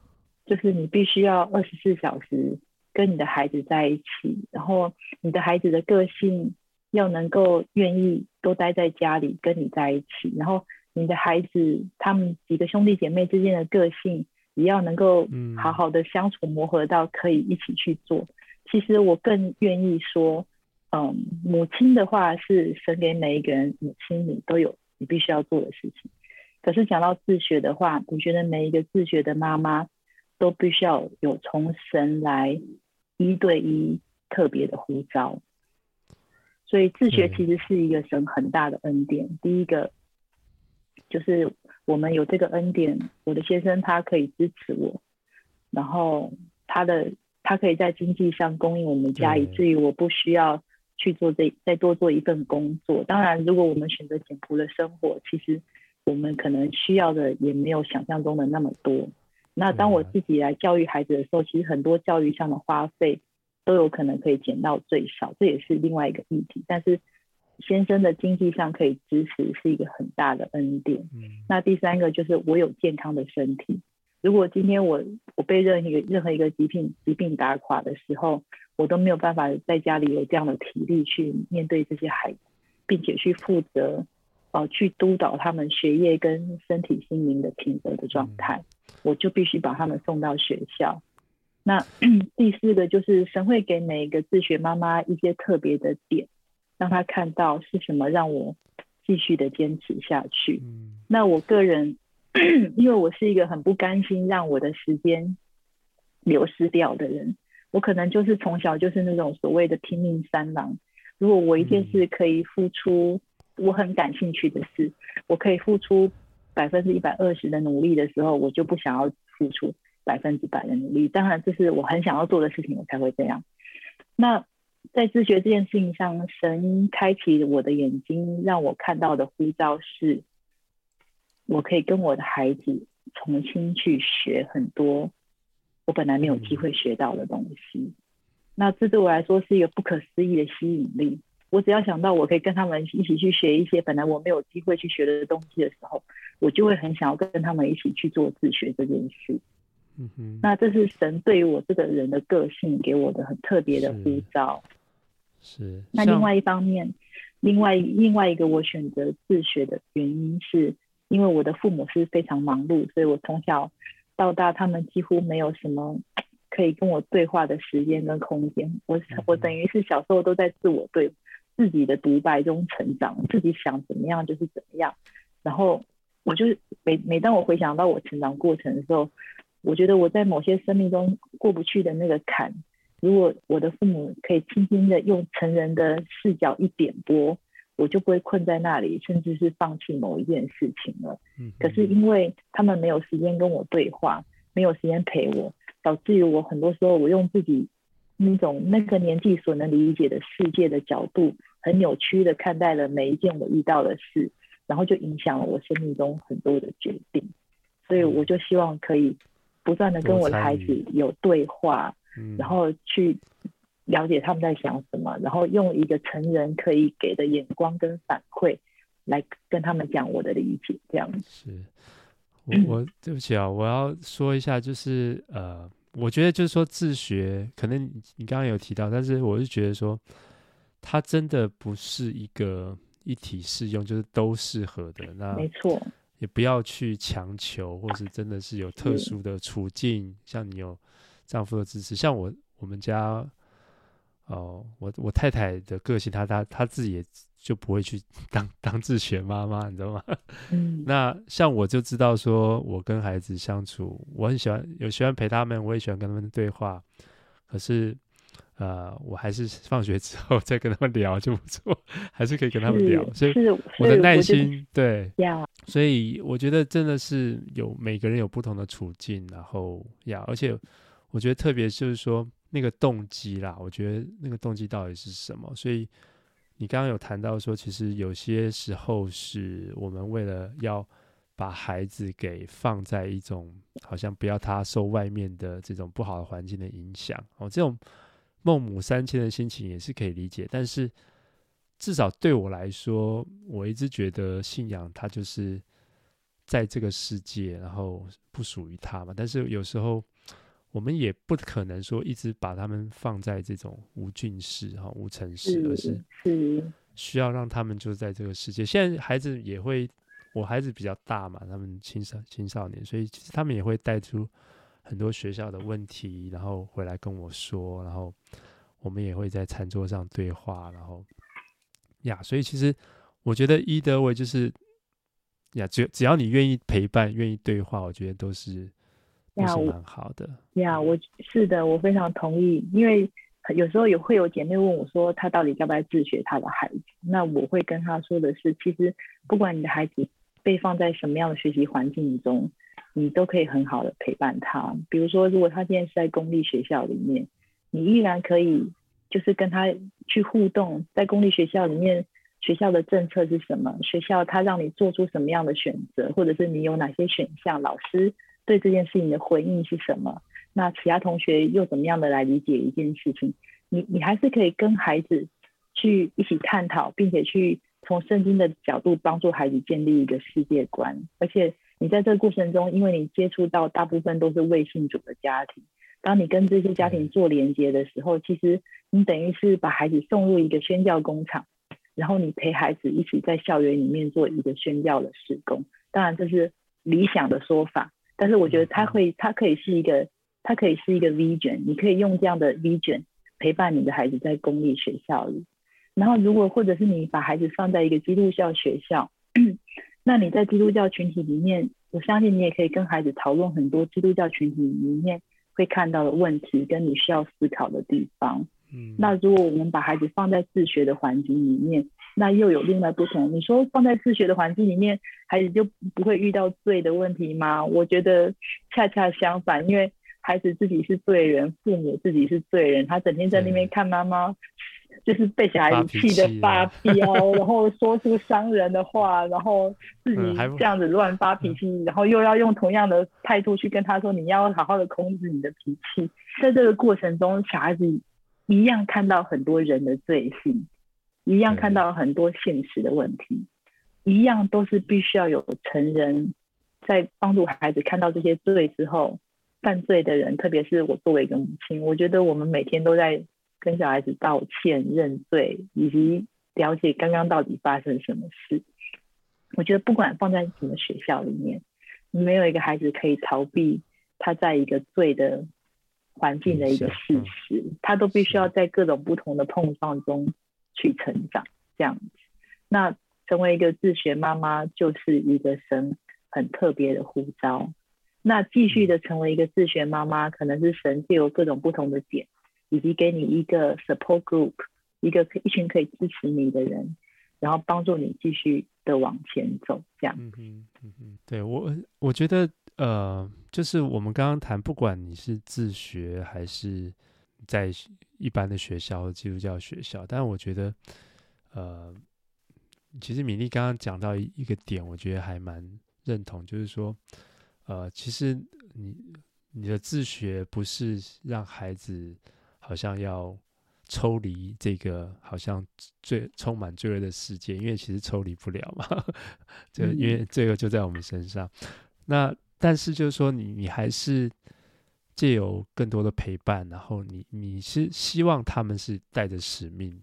就是你必须要24小时跟你的孩子在一起，然后你的孩子的个性要能够愿意都待在家里跟你在一起，然后你的孩子他们几个兄弟姐妹之间的个性也要能够好好的相处磨合到可以一起去做。其实我更愿意说母亲的话是神给每一个人，母亲你都有你必须要做的事情。可是讲到自学的话，我觉得每一个自学的妈妈都必须要有从神来一对一特别的呼召，所以自学其实是一个神很大的恩典。第一个就是我们有这个恩典，我的先生他可以支持我，然后他可以在经济上供应我们家，以至于我不需要去再多做一份工作。当然如果我们选择简朴的生活，其实我们可能需要的也没有想象中的那么多。那当我自己来教育孩子的时候，其实很多教育上的花费都有可能可以减到最少，这也是另外一个议题。但是先生的经济上可以支持是一个很大的恩典。那第三个就是我有健康的身体，如果今天我被任何一个疾病打垮的时候，我都没有办法在家里有这样的体力去面对这些孩子，并且去负责去督导他们学业跟身体心灵的平衡的状态，我就必须把他们送到学校。那第四个就是神会给每一个自学妈妈一些特别的点，让她看到是什么让我继续的坚持下去。那我个人因为我是一个很不甘心让我的时间流失掉的人，我可能就是从小就是那种所谓的拼命三郎。如果我一件事可以付出我很感兴趣的事，我可以付出 120% 的努力的时候，我就不想要付出 100% 的努力，当然这是我很想要做的事情我才会这样。那在自学这件事情上，神开启我的眼睛，让我看到的呼召是我可以跟我的孩子重新去学很多我本来没有机会学到的东西。那这对我来说是一个不可思议的吸引力，我只要想到我可以跟他们一起去学一些本来我没有机会去学的东西的时候，我就会很想要跟他们一起去做自学这件事。那这是神对于我这个人的个性给我的很特别的呼召。是。那另外一方面，另外一个我选择自学的原因是因为我的父母是非常忙碌，所以我从小到大他们几乎没有什么可以跟我对话的时间跟空间。我等于是小时候都在自己的独白中成长，自己想怎么样就是怎么样。然后我就每当我回想到我成长过程的时候，我觉得我在某些生命中过不去的那个坎，如果我的父母可以轻轻的用成人的视角一点拨，我就不会困在那里，甚至是放弃某一件事情了。可是因为他们没有时间跟我对话，没有时间陪我，导致于我很多时候我用自己那个年纪所能理解的世界的角度，很扭曲的看待了每一件我遇到的事，然后就影响了我生命中很多的决定。所以我就希望可以不断的跟我的孩子有对话，然后去了解他们在想什么，然后用一个成人可以给的眼光跟反馈来跟他们讲我的理解，这样子。我对不起啊，我要说一下，就是我觉得就是说自学可能你刚刚有提到，但是我是觉得说它真的不是一个一体适用，就是都适合的。那没错，也不要去强求，或是真的是有特殊的处境，像你有丈夫的支持，像我们家我太太的个性，她自己也就不会去当自学妈妈，你知道吗？那像我就知道说我跟孩子相处，我很喜欢陪他们，我也喜欢跟他们对话，可是我还是放学之后再跟他们聊就不错，还是可以跟他们聊，所以我的耐心，对，所以我觉得真的是有每个人有不同的处境，然后而且我觉得特别就是说那个动机啦，我觉得那个动机到底是什么？所以你刚刚有谈到说，其实有些时候是我们为了要把孩子给放在一种好像不要他受外面的这种不好的环境的影响，这种孟母三迁的心情也是可以理解。但是至少对我来说，我一直觉得信仰它就是在这个世界，然后不属于他嘛。但是有时候我们也不可能说一直把他们放在这种无菌室、无尘室，而是需要让他们就在这个世界。现在孩子也会，我孩子比较大嘛，他们青少年，所以其实他们也会带出很多学校的问题，然后回来跟我说，然后我们也会在餐桌上对话，然后所以其实我觉得依德为就是只要你愿意陪伴，愿意对话，我觉得都是蛮好的。是的，我非常同意。因为有时候也会有姐妹问我说，她到底该不该自学她的孩子？那我会跟她说的是，其实不管你的孩子被放在什么样的学习环境中，你都可以很好的陪伴他。比如说，如果他现在是在公立学校里面，你依然可以就是跟他去互动，在公立学校里面学校的政策是什么，学校它让你做出什么样的选择，或者是你有哪些选项，老师对这件事情的回应是什么，那其他同学又怎么样的来理解一件事情。你还是可以跟孩子去一起探讨，并且去从圣经的角度帮助孩子建立一个世界观。而且你在这个过程中，因为你接触到大部分都是未信主的家庭，当你跟这些家庭做连接的时候，其实你等于是把孩子送入一个宣教工厂，然后你陪孩子一起在校园里面做一个宣教的事工。当然这是理想的说法，但是我觉得它可以是一个 vision， 你可以用这样的 vision 陪伴你的孩子在公立学校里。然后如果或者是你把孩子放在一个基督教学校，那你在基督教群体里面，我相信你也可以跟孩子讨论很多基督教群体里面会看到的问题跟你需要思考的地方。那如果我们把孩子放在自学的环境里面，那又有另外不同。你说放在自学的环境里面，孩子就不会遇到罪的问题吗？我觉得恰恰相反，因为孩子自己是罪人，父母自己是罪人，他整天在那边看妈妈就是被小孩子气的发飙，然后说出伤人的话，然后自己这样子乱发脾气，然后又要用同样的态度去跟他说你要好好的控制你的脾气。在这个过程中，小孩子一样看到很多人的罪性，一样看到很多现实的问题，一样都是必须要有成人在帮助孩子看到这些罪之后，犯罪的人，特别是我作为一个母亲，我觉得我们每天都在跟小孩子道歉、认罪，以及了解刚刚到底发生什么事。我觉得不管放在什么学校里面，没有一个孩子可以逃避他在一个罪的环境的一个事实，他都必须要在各种不同的碰撞中去成长，这样子。那成为一个自学妈妈，就是一个神很特别的呼召。那继续的成为一个自学妈妈，可能是神藉由各种不同的点，以及给你一个 support group， 一群可以支持你的人，然后帮助你继续的往前走，这样。对，我觉得就是我们刚刚谈，不管你是自学还是在一般的学校或基督教学校，但我觉得其实米莉刚刚讲到一个点，我觉得还蛮认同，就是说其实你的自学不是让孩子好像要抽离这个好像充满罪恶的世界，因为其实抽离不了嘛，就因为罪恶就在我们身上。那但是就是说你还是藉由更多的陪伴，然后你是希望他们是带着使命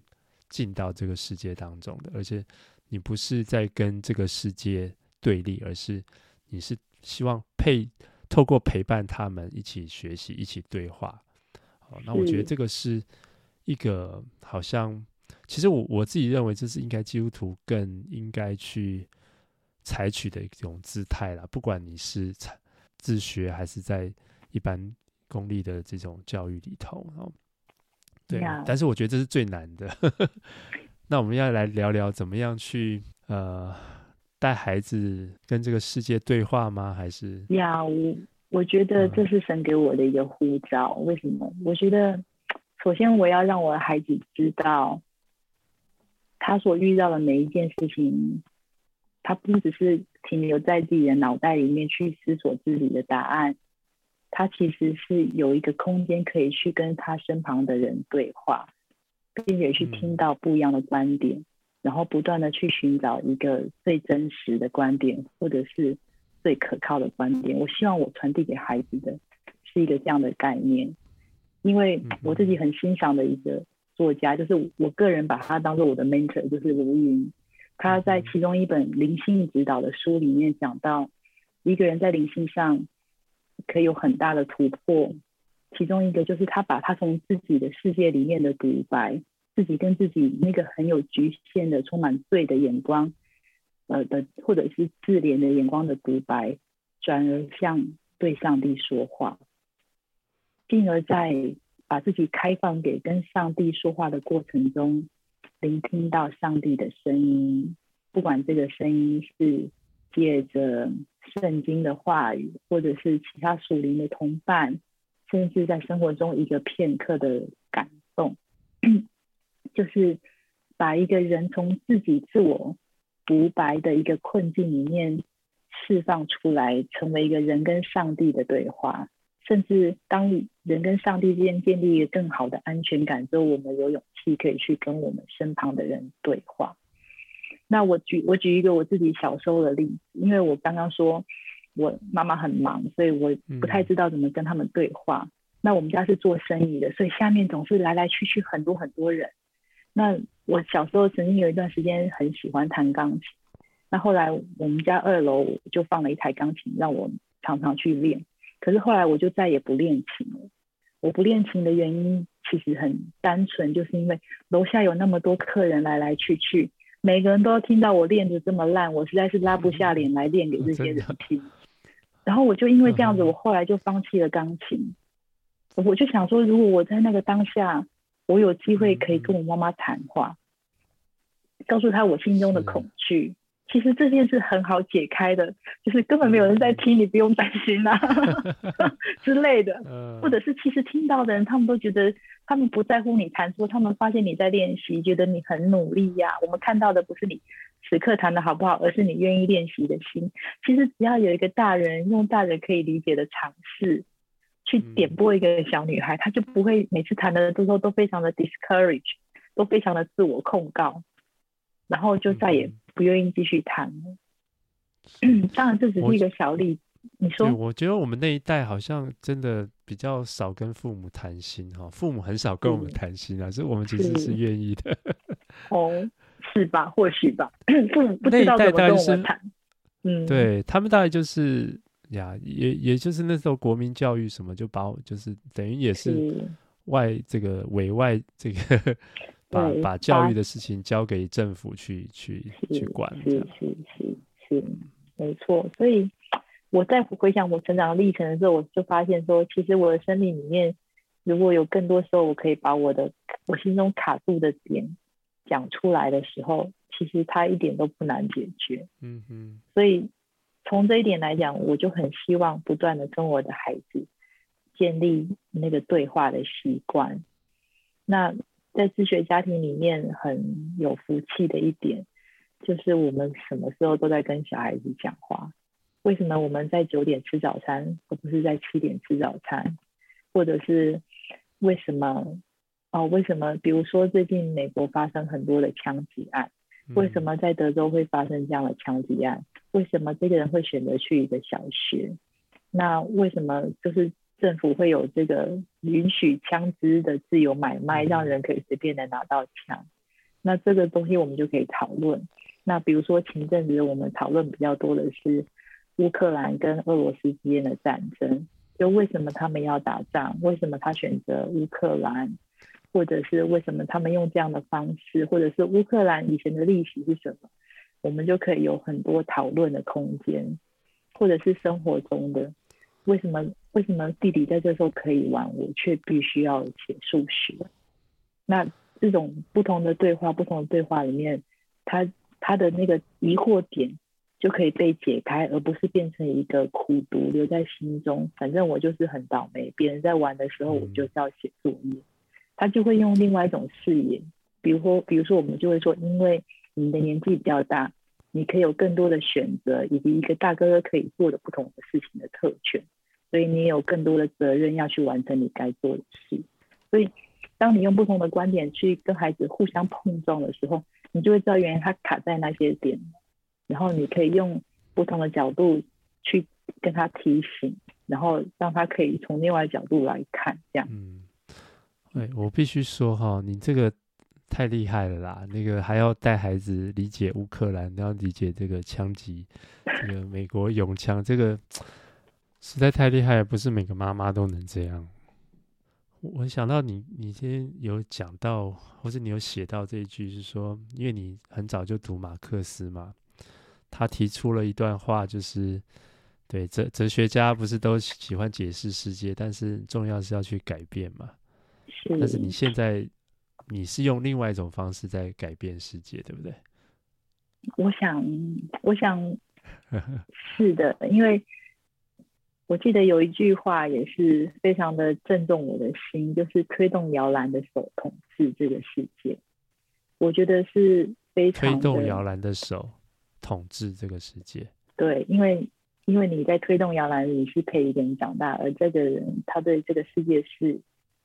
进到这个世界当中的，而且你不是在跟这个世界对立，而是你是希望透过陪伴他们一起学习，一起对话。那我觉得这个是一个好像，其实我自己认为这是应该基督徒更应该去采取的一种姿态啦，不管你是自学还是在一般公立的这种教育里头。对，但是我觉得这是最难的。那我们要来聊聊怎么样去带孩子跟这个世界对话吗？还是我觉得这是神给我的一个呼召。为什么？我觉得首先我要让我的孩子知道，他所遇到的每一件事情，他不只是停留在自己的脑袋里面去思索自己的答案，他其实是有一个空间可以去跟他身旁的人对话，并且去听到不一样的观点，然后不断的去寻找一个最真实的观点，或者是最可靠的观点。我希望我传递给孩子的是一个这样的概念。因为我自己很欣赏的一个作家，就是我个人把他当作我的 mentor， 就是卢云。他在其中一本灵性指导的书里面讲到，一个人在灵性上可以有很大的突破，其中一个就是他把他从自己的世界里面的独白，自己跟自己那个很有局限的充满罪的眼光或者是自怜的眼光的独白，转而向对上帝说话，进而在把自己开放给跟上帝说话的过程中，聆听到上帝的声音，不管这个声音是借着圣经的话语，或者是其他属灵的同伴，甚至在生活中一个片刻的感动。就是把一个人从自己自我独白的一个困境里面释放出来，成为一个人跟上帝的对话。甚至当人跟上帝之间建立一个更好的安全感之后，我们有勇气可以去跟我们身旁的人对话。那我举一个我自己小时候的例子，因为我刚刚说我妈妈很忙，所以我不太知道怎么跟他们对话。那我们家是做生意的，所以下面总是来来去去很多很多人。那我小时候曾经有一段时间很喜欢弹钢琴，那后来我们家二楼就放了一台钢琴让我常常去练，可是后来我就再也不练琴了。我不练琴的原因其实很单纯，就是因为楼下有那么多客人来来去去，每个人都要听到我练得这么烂，我实在是拉不下脸来练给这些人听。然后我就因为这样子，我后来就放弃了钢琴。我就想说，如果我在那个当下我有机会可以跟我妈妈谈话，告诉她我心中的恐惧，其实这件事很好解开的，就是根本没有人在听，你不用担心啊之类的。或者是其实听到的人他们都觉得他们不在乎你弹错，他们发现你在练习，觉得你很努力呀。我们看到的不是你此刻弹的好不好，而是你愿意练习的心。其实只要有一个大人用大人可以理解的尝试去点拨一个小女孩，她就不会每次谈的时候都非常的 discourage， 都非常的自我控告，然后就再也不愿意继续谈了。当然这只是一个小例子。你说我觉得我们那一代好像真的比较少跟父母谈心，父母很少跟我们谈心啊，所以我们其实是愿意的哦，是吧？或许吧父母不知道怎么跟我们谈，对，他们大概就是也就是那时候国民教育什么，就把我就是等于也是这个委外这个把教育的事情交给政府去管。是没错。所以我在回想我成长历程的时候，我就发现说，其实我的生命里面如果有更多时候我可以把我心中卡住的点讲出来的时候，其实它一点都不难解决。所以从这一点来讲，我就很希望不断的跟我的孩子建立那个对话的习惯。那在自学家庭里面很有福气的一点，就是我们什么时候都在跟小孩子讲话。为什么我们在9点吃早餐而不是在7点吃早餐？或者是为什么比如说最近美国发生很多的枪击案，为什么在德州会发生这样的枪击案？为什么这个人会选择去一个小学？那为什么就是政府会有这个允许枪支的自由买卖，让人可以随便的拿到枪？那这个东西我们就可以讨论。那比如说前阵子我们讨论比较多的是乌克兰跟俄罗斯之间的战争，就为什么他们要打仗，为什么他选择乌克兰，或者是为什么他们用这样的方式，或者是乌克兰以前的历史是什么，我们就可以有很多讨论的空间。或者是生活中的为什么弟弟在这时候可以玩，我却必须要写数学？那这种不同的对话里面，他的那个疑惑点就可以被解开，而不是变成一个苦毒留在心中，反正我就是很倒霉，别人在玩的时候我就是要写作业。他就会用另外一种视野，比如说我们就会说，因为你的年纪比较大，你可以有更多的选择，以及一个大哥哥可以做的不同的事情的特权，所以你也有更多的责任要去完成你该做的事。所以当你用不同的观点去跟孩子互相碰撞的时候，你就会知道原来他卡在那些点，然后你可以用不同的角度去跟他提醒，然后让他可以从另外的角度来看这样。我必须说你这个太厉害了啦！那个还要带孩子理解乌克兰，要理解这个枪击，这个美国拥枪，这个实在太厉害了，不是每个妈妈都能这样。我想到你今天有讲到，或是你有写到这一句，是说因为你很早就读马克思嘛，他提出了一段话，就是对 哲学家不是都喜欢解释世界，但是重要是要去改变嘛。但是你现在你是用另外一种方式在改变世界，对不对？我想是的，因为我记得有一句话也是非常的震动我的心，就是推动摇篮的手统治这个世界。我觉得是非常的推动摇篮的手统治这个世界。对，因为你在推动摇篮，你是陪一个人长大，而这个人他对这个世界是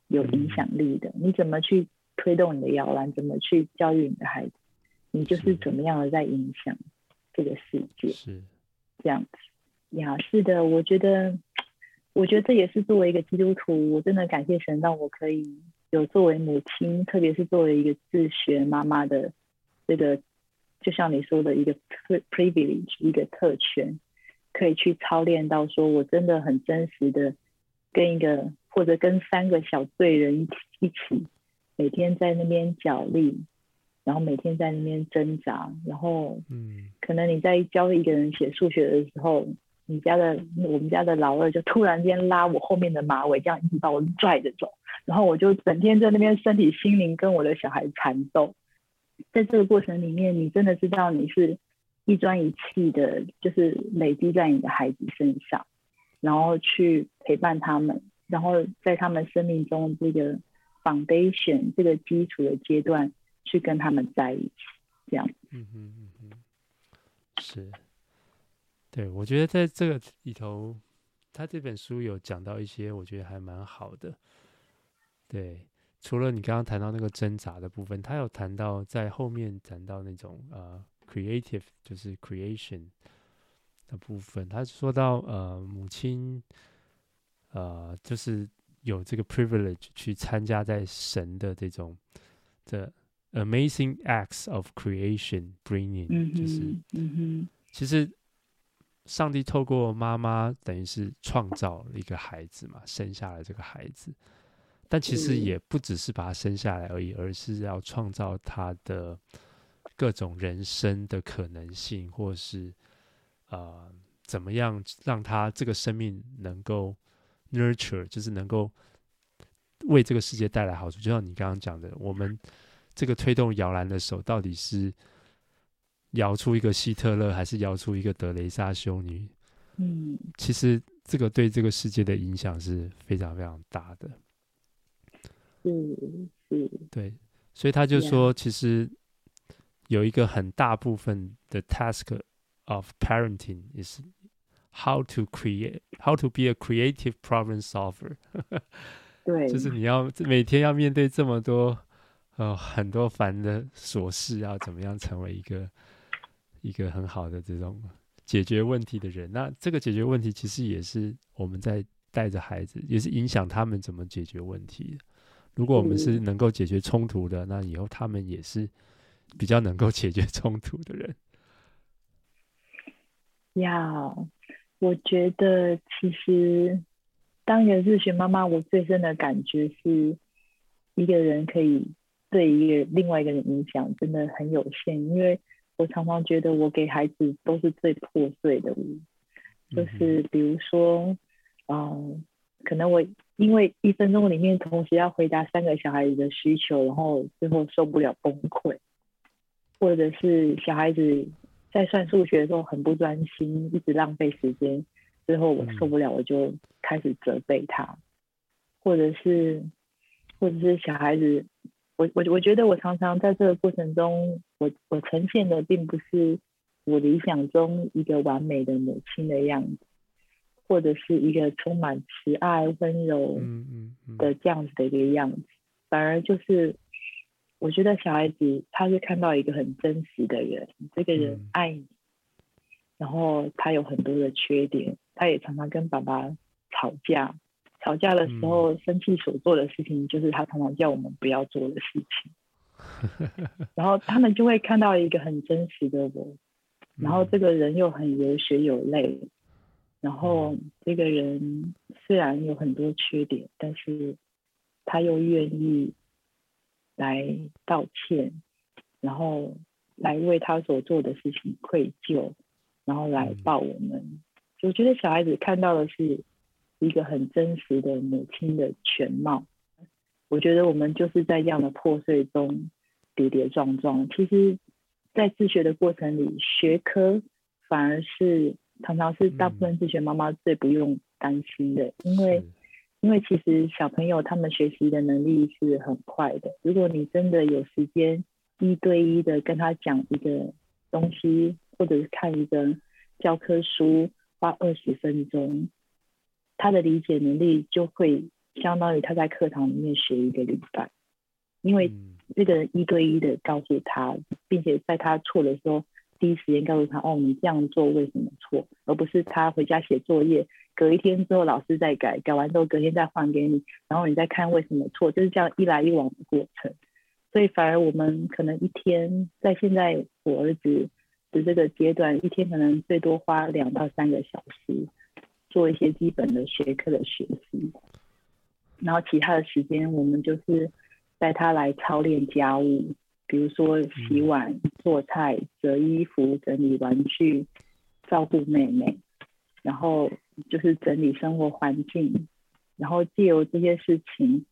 有影响力的。你怎么去推动你的摇篮，怎么去教育你的孩子，你就是怎么样的在影响这个世界。是这样子呀，是的。我觉得这也是作为一个基督徒，我真的感谢神让我可以有作为母亲，特别是作为一个自学妈妈的这个，就像你说的一个 privilege， 一个特权，可以去操练到说我真的很真实的跟一个或者跟3个小罪人一起每天在那边角力，然后每天在那边挣扎，然后可能你在教一个人写数学的时候，我们家的老二就突然间拉我后面的马尾，这样一直把我拽着走，然后我就整天在那边身体心灵跟我的小孩缠斗。在这个过程里面，你真的知道你是一砖一砌的，就是累积在你的孩子身上，然后去陪伴他们，然后在他们生命中这个 foundation 这个基础的阶段去跟他们在一起，这样。是，对，我觉得在这个里头，他这本书有讲到一些我觉得还蛮好的。对，除了你刚刚谈到那个挣扎的部分，他有谈到在后面谈到那种creative 就是 creation 的部分，他说到母亲就是有这个 privilege 去参加在神的这种 the amazing acts of creation bringing， 其实上帝透过妈妈等于是创造了一个孩子嘛，生下了这个孩子，但其实也不只是把他生下来而已，而是要创造他的各种人生的可能性，或是怎么样让他这个生命能够 nurture， 就是能够为这个世界带来好处。就像你刚刚讲的，我们这个推动摇篮的手到底是摇出一个希特勒还是摇出一个德雷莎修女，其实这个对这个世界的影响是非常非常大的。对，所以他就说其实有一个很大部分的 task of parenting is how to be a creative problem solver 对，就是你要每天要面对这么多很多烦的琐事，要怎么样成为一个很好的这种解决问题的人。那这个解决问题其实也是我们在带着孩子，也是影响他们怎么解决问题的。如果我们是能够解决冲突的，那以后他们也是比较能够解决冲突的人。我觉得其实当一个自学妈妈，我最深的感觉是一个人可以对另外一个人影响真的很有限，因为我常常觉得我给孩子都是最破碎的，就是比如说可能我因为1分钟里面同时要回答3个小孩子的需求，然后最后受不了崩溃，或者是小孩子在算数学的时候很不专心，一直浪费时间，最后我受不了，我就开始责备他，或者是小孩子，我觉得我常常在这个过程中，我呈现的并不是我理想中一个完美的母亲的样子，或者是一个充满慈爱温柔的这样子的一个样子，反而就是我觉得小孩子他是看到一个很真实的人，这个人爱你，然后他有很多的缺点，他也常常跟爸爸吵架的时候生气所做的事情就是他常常叫我们不要做的事情然后他们就会看到一个很真实的我，然后这个人又很有血有泪，然后这个人虽然有很多缺点，但是他又愿意来道歉，然后来为他所做的事情愧疚，然后来抱我们。我觉得小孩子看到的是一个很真实的母亲的全貌。我觉得我们就是在这样的破碎中跌跌撞撞。其实在自学的过程里，学科反而是常常是大部分自学妈妈最不用担心的，因为其实小朋友他们学习的能力是很快的，如果你真的有时间一对一的跟他讲一个东西，或者是看一个教科书花20分钟，他的理解能力就会相当于他在课堂里面学一个礼拜，因为这个一对一的告诉他，并且在他错的时候第一时间告诉他，哦，你这样做为什么错，而不是他回家写作业，隔一天之后老师再改，改完之后隔天再换给你，然后你再看为什么错，就是这样一来一往的过程。所以反而我们可能一天，在现在我儿子的这个阶段，一天可能最多花2到3个小时做一些基本的学科的学习，然后其他的时间我们就是带他来操练家务，比如说洗碗、做菜、折衣服、整理玩具、照顾妹妹，然后就是整理生活环境，然后藉由这些事情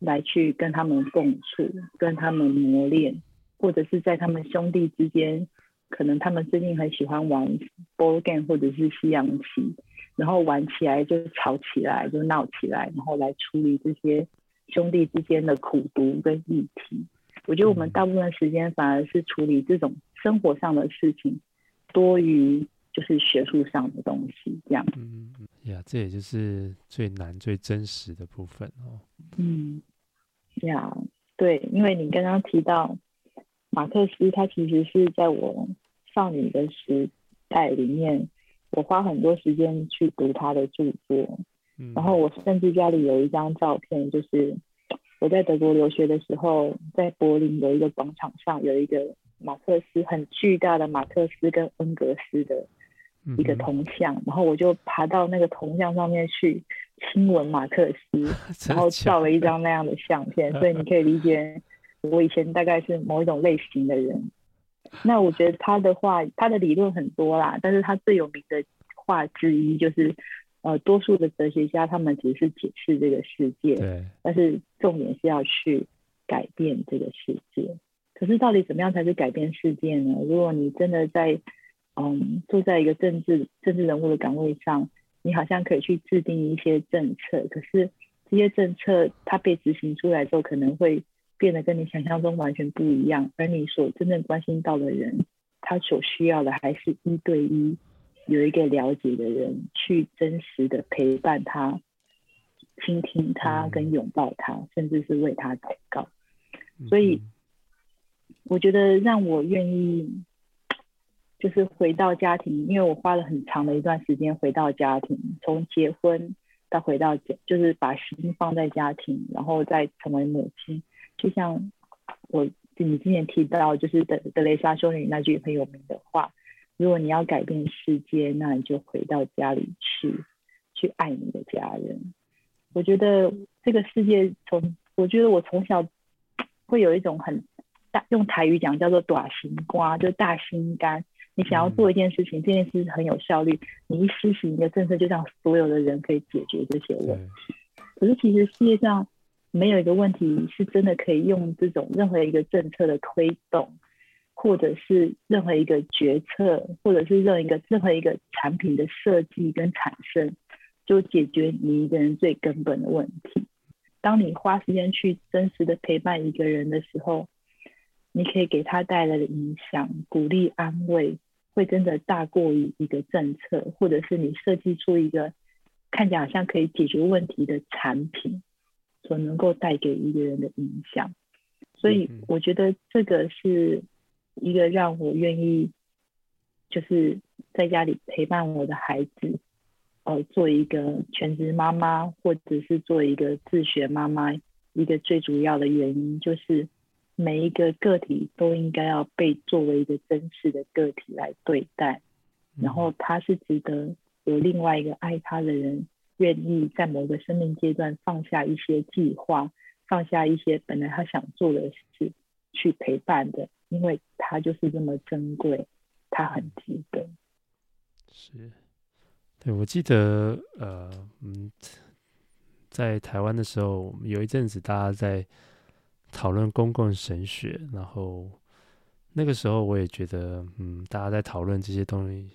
来去跟他们共处，跟他们磨练，或者是在他们兄弟之间，可能他们最近很喜欢玩 board game 或者是西洋棋，然后玩起来就吵起来就闹起来，然后来处理这些兄弟之间的苦毒跟议题。我觉得我们大部分时间反而是处理这种生活上的事情，多于就是学术上的东西这样。这也就是最难最真实的部分哦。对，因为你刚刚提到马克思，他其实是在我少女的时代里面，我花很多时间去读他的著作，然后我甚至家里有一张照片，就是我在德国留学的时候，在柏林有一个广场上有一个马克思，很巨大的马克思跟恩格斯的一个铜像，然后我就爬到那个铜像上面去亲吻马克思，然后照了一张那样的相片。所以你可以理解我以前大概是某一种类型的人。那我觉得他的话，他的理论很多啦，但是他最有名的话之一就是多数的哲学家他们只是解释这个世界，对，但是重点是要去改变这个世界。可是到底怎么样才是改变世界呢？如果你真的在坐在一个政治人物的岗位上，你好像可以去制定一些政策，可是这些政策它被执行出来之后，可能会变得跟你想象中完全不一样，而你所真正关心到的人，他所需要的还是一对一有一个了解的人去真实的陪伴他，倾听他跟拥抱他，甚至是为他祷告。所以我觉得让我愿意就是回到家庭，因为我花了很长的一段时间回到家庭，从结婚到回到家，就是把心放在家庭，然后再成为母亲。就像你之前提到就是德雷莎修女那句很有名的话，如果你要改变世界，那你就回到家里去爱你的家人。我觉得这个世界我觉得我从小会有一种很大，用台语讲叫做大心肝，就大心肝。你想要做一件事情，这件事情很有效率，你一施行一个政策，就让所有的人可以解决这些问题。可是其实世界上没有一个问题是真的可以用这种任何一个政策的推动，或者是任何一个决策，或者是任何一个产品的设计跟产生，就解决你一个人最根本的问题。当你花时间去真实的陪伴一个人的时候，你可以给他带来的影响、鼓励、安慰，会真的大过于一个政策，或者是你设计出一个看起来好像可以解决问题的产品所能够带给一个人的影响。所以我觉得这个是一个让我愿意就是在家里陪伴我的孩子，做一个全职妈妈或者是做一个自学妈妈，一个最主要的原因就是每一个个体都应该要被作为一个真实的个体来对待，然后他是值得有另外一个爱他的人愿意在某个生命阶段放下一些计划，放下一些本来他想做的事去陪伴的，因为他就是这么珍贵，他很值得。是，对，我记得在台湾的时候，我们有一阵子大家在讨论公共神学，然后那个时候我也觉得大家在讨论这些东西，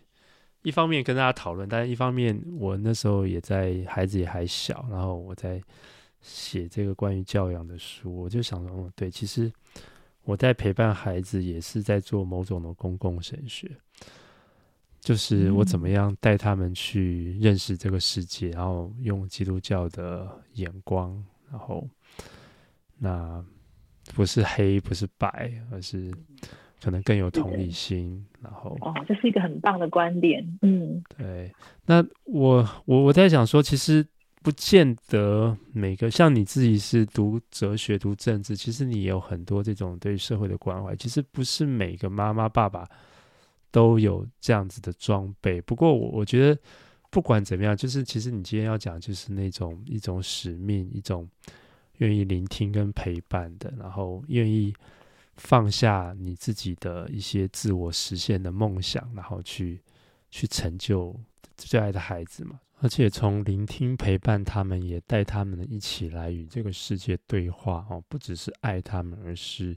一方面跟大家讨论，但一方面我那时候也在，孩子也还小，然后我在写这个关于教养的书，我就想说对，其实我在陪伴孩子也是在做某种的公共神学，就是我怎么样带他们去认识这个世界，然后用基督教的眼光，然后那不是黑不是白，而是可能更有同理心，然后哇，这是一个很棒的观点。嗯，对。那我在想说，其实不见得每个像你自己是读哲学、读政治，其实你有很多这种对社会的关怀。其实不是每个妈妈、爸爸都有这样子的装备，不过我觉得不管怎么样，就是其实你今天要讲就是那种一种使命，一种愿意聆听跟陪伴的，然后愿意放下你自己的一些自我实现的梦想，然后去成就最爱的孩子嘛。而且从聆听陪伴他们，也带他们一起来与这个世界对话哦，不只是爱他们，而是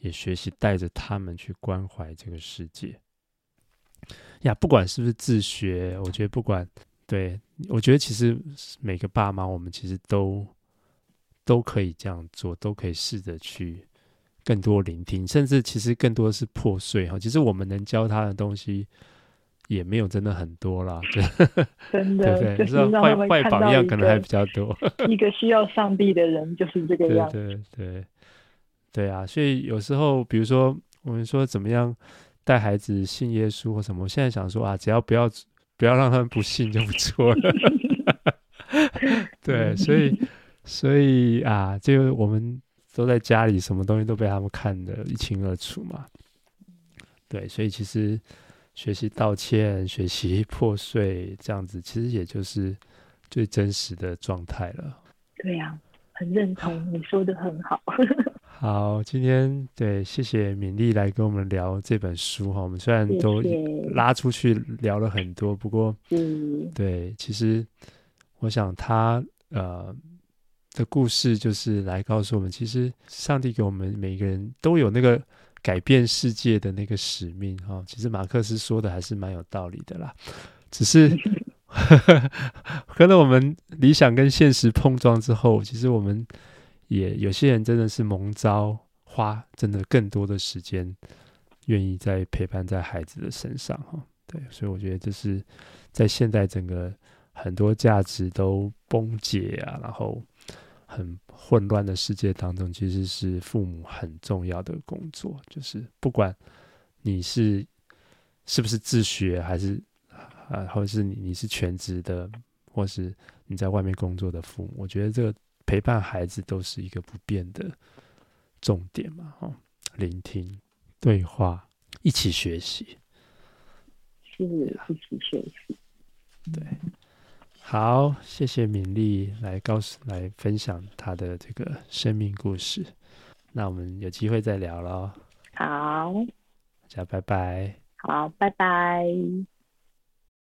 也学习带着他们去关怀这个世界。呀，不管是不是自学，我觉得不管，对，我觉得其实每个爸妈我们其实都可以这样做，都可以试着去更多聆听，甚至其实更多是破碎哈。其实我们能教他的东西也没有真的很多啦，真的对不对？就是坏榜样可能还比较多。一个需要上帝的人就是这个样子。对啊，所以有时候比如说我们说怎么样带孩子信耶稣或什么，我现在想说啊，只要不要让他们不信就不错了。对，所以啊，就我们都在家里，什么东西都被他们看得一清二楚嘛。对，所以其实学习道歉、学习破碎这样子，其实也就是最真实的状态了。对呀，很认同，你说的很好。好，今天对，谢谢敏俐来跟我们聊这本书哈。我们虽然都拉出去聊了很多，不过对，其实我想他的故事就是来告诉我们，其实上帝给我们每个人都有那个改变世界的那个使命哈。其实马克思说的还是蛮有道理的啦，只是可能我们理想跟现实碰撞之后，其实我们也有些人真的是蒙召花真的更多的时间愿意在陪伴在孩子的身上哈。对，所以我觉得这是在现代整个很多价值都崩解啊，然后很混乱的世界当中，其实是父母很重要的工作，就是不管你是不是自学，还是或是你是全职的，或是你在外面工作的父母，我觉得这个陪伴孩子都是一个不变的重点嘛。哦，聆听、对话、一起学习，是一起学习。对，好，谢谢敏俐来分享她的这个生命故事。那我们有机会再聊咯。好，大家拜拜。好，拜拜。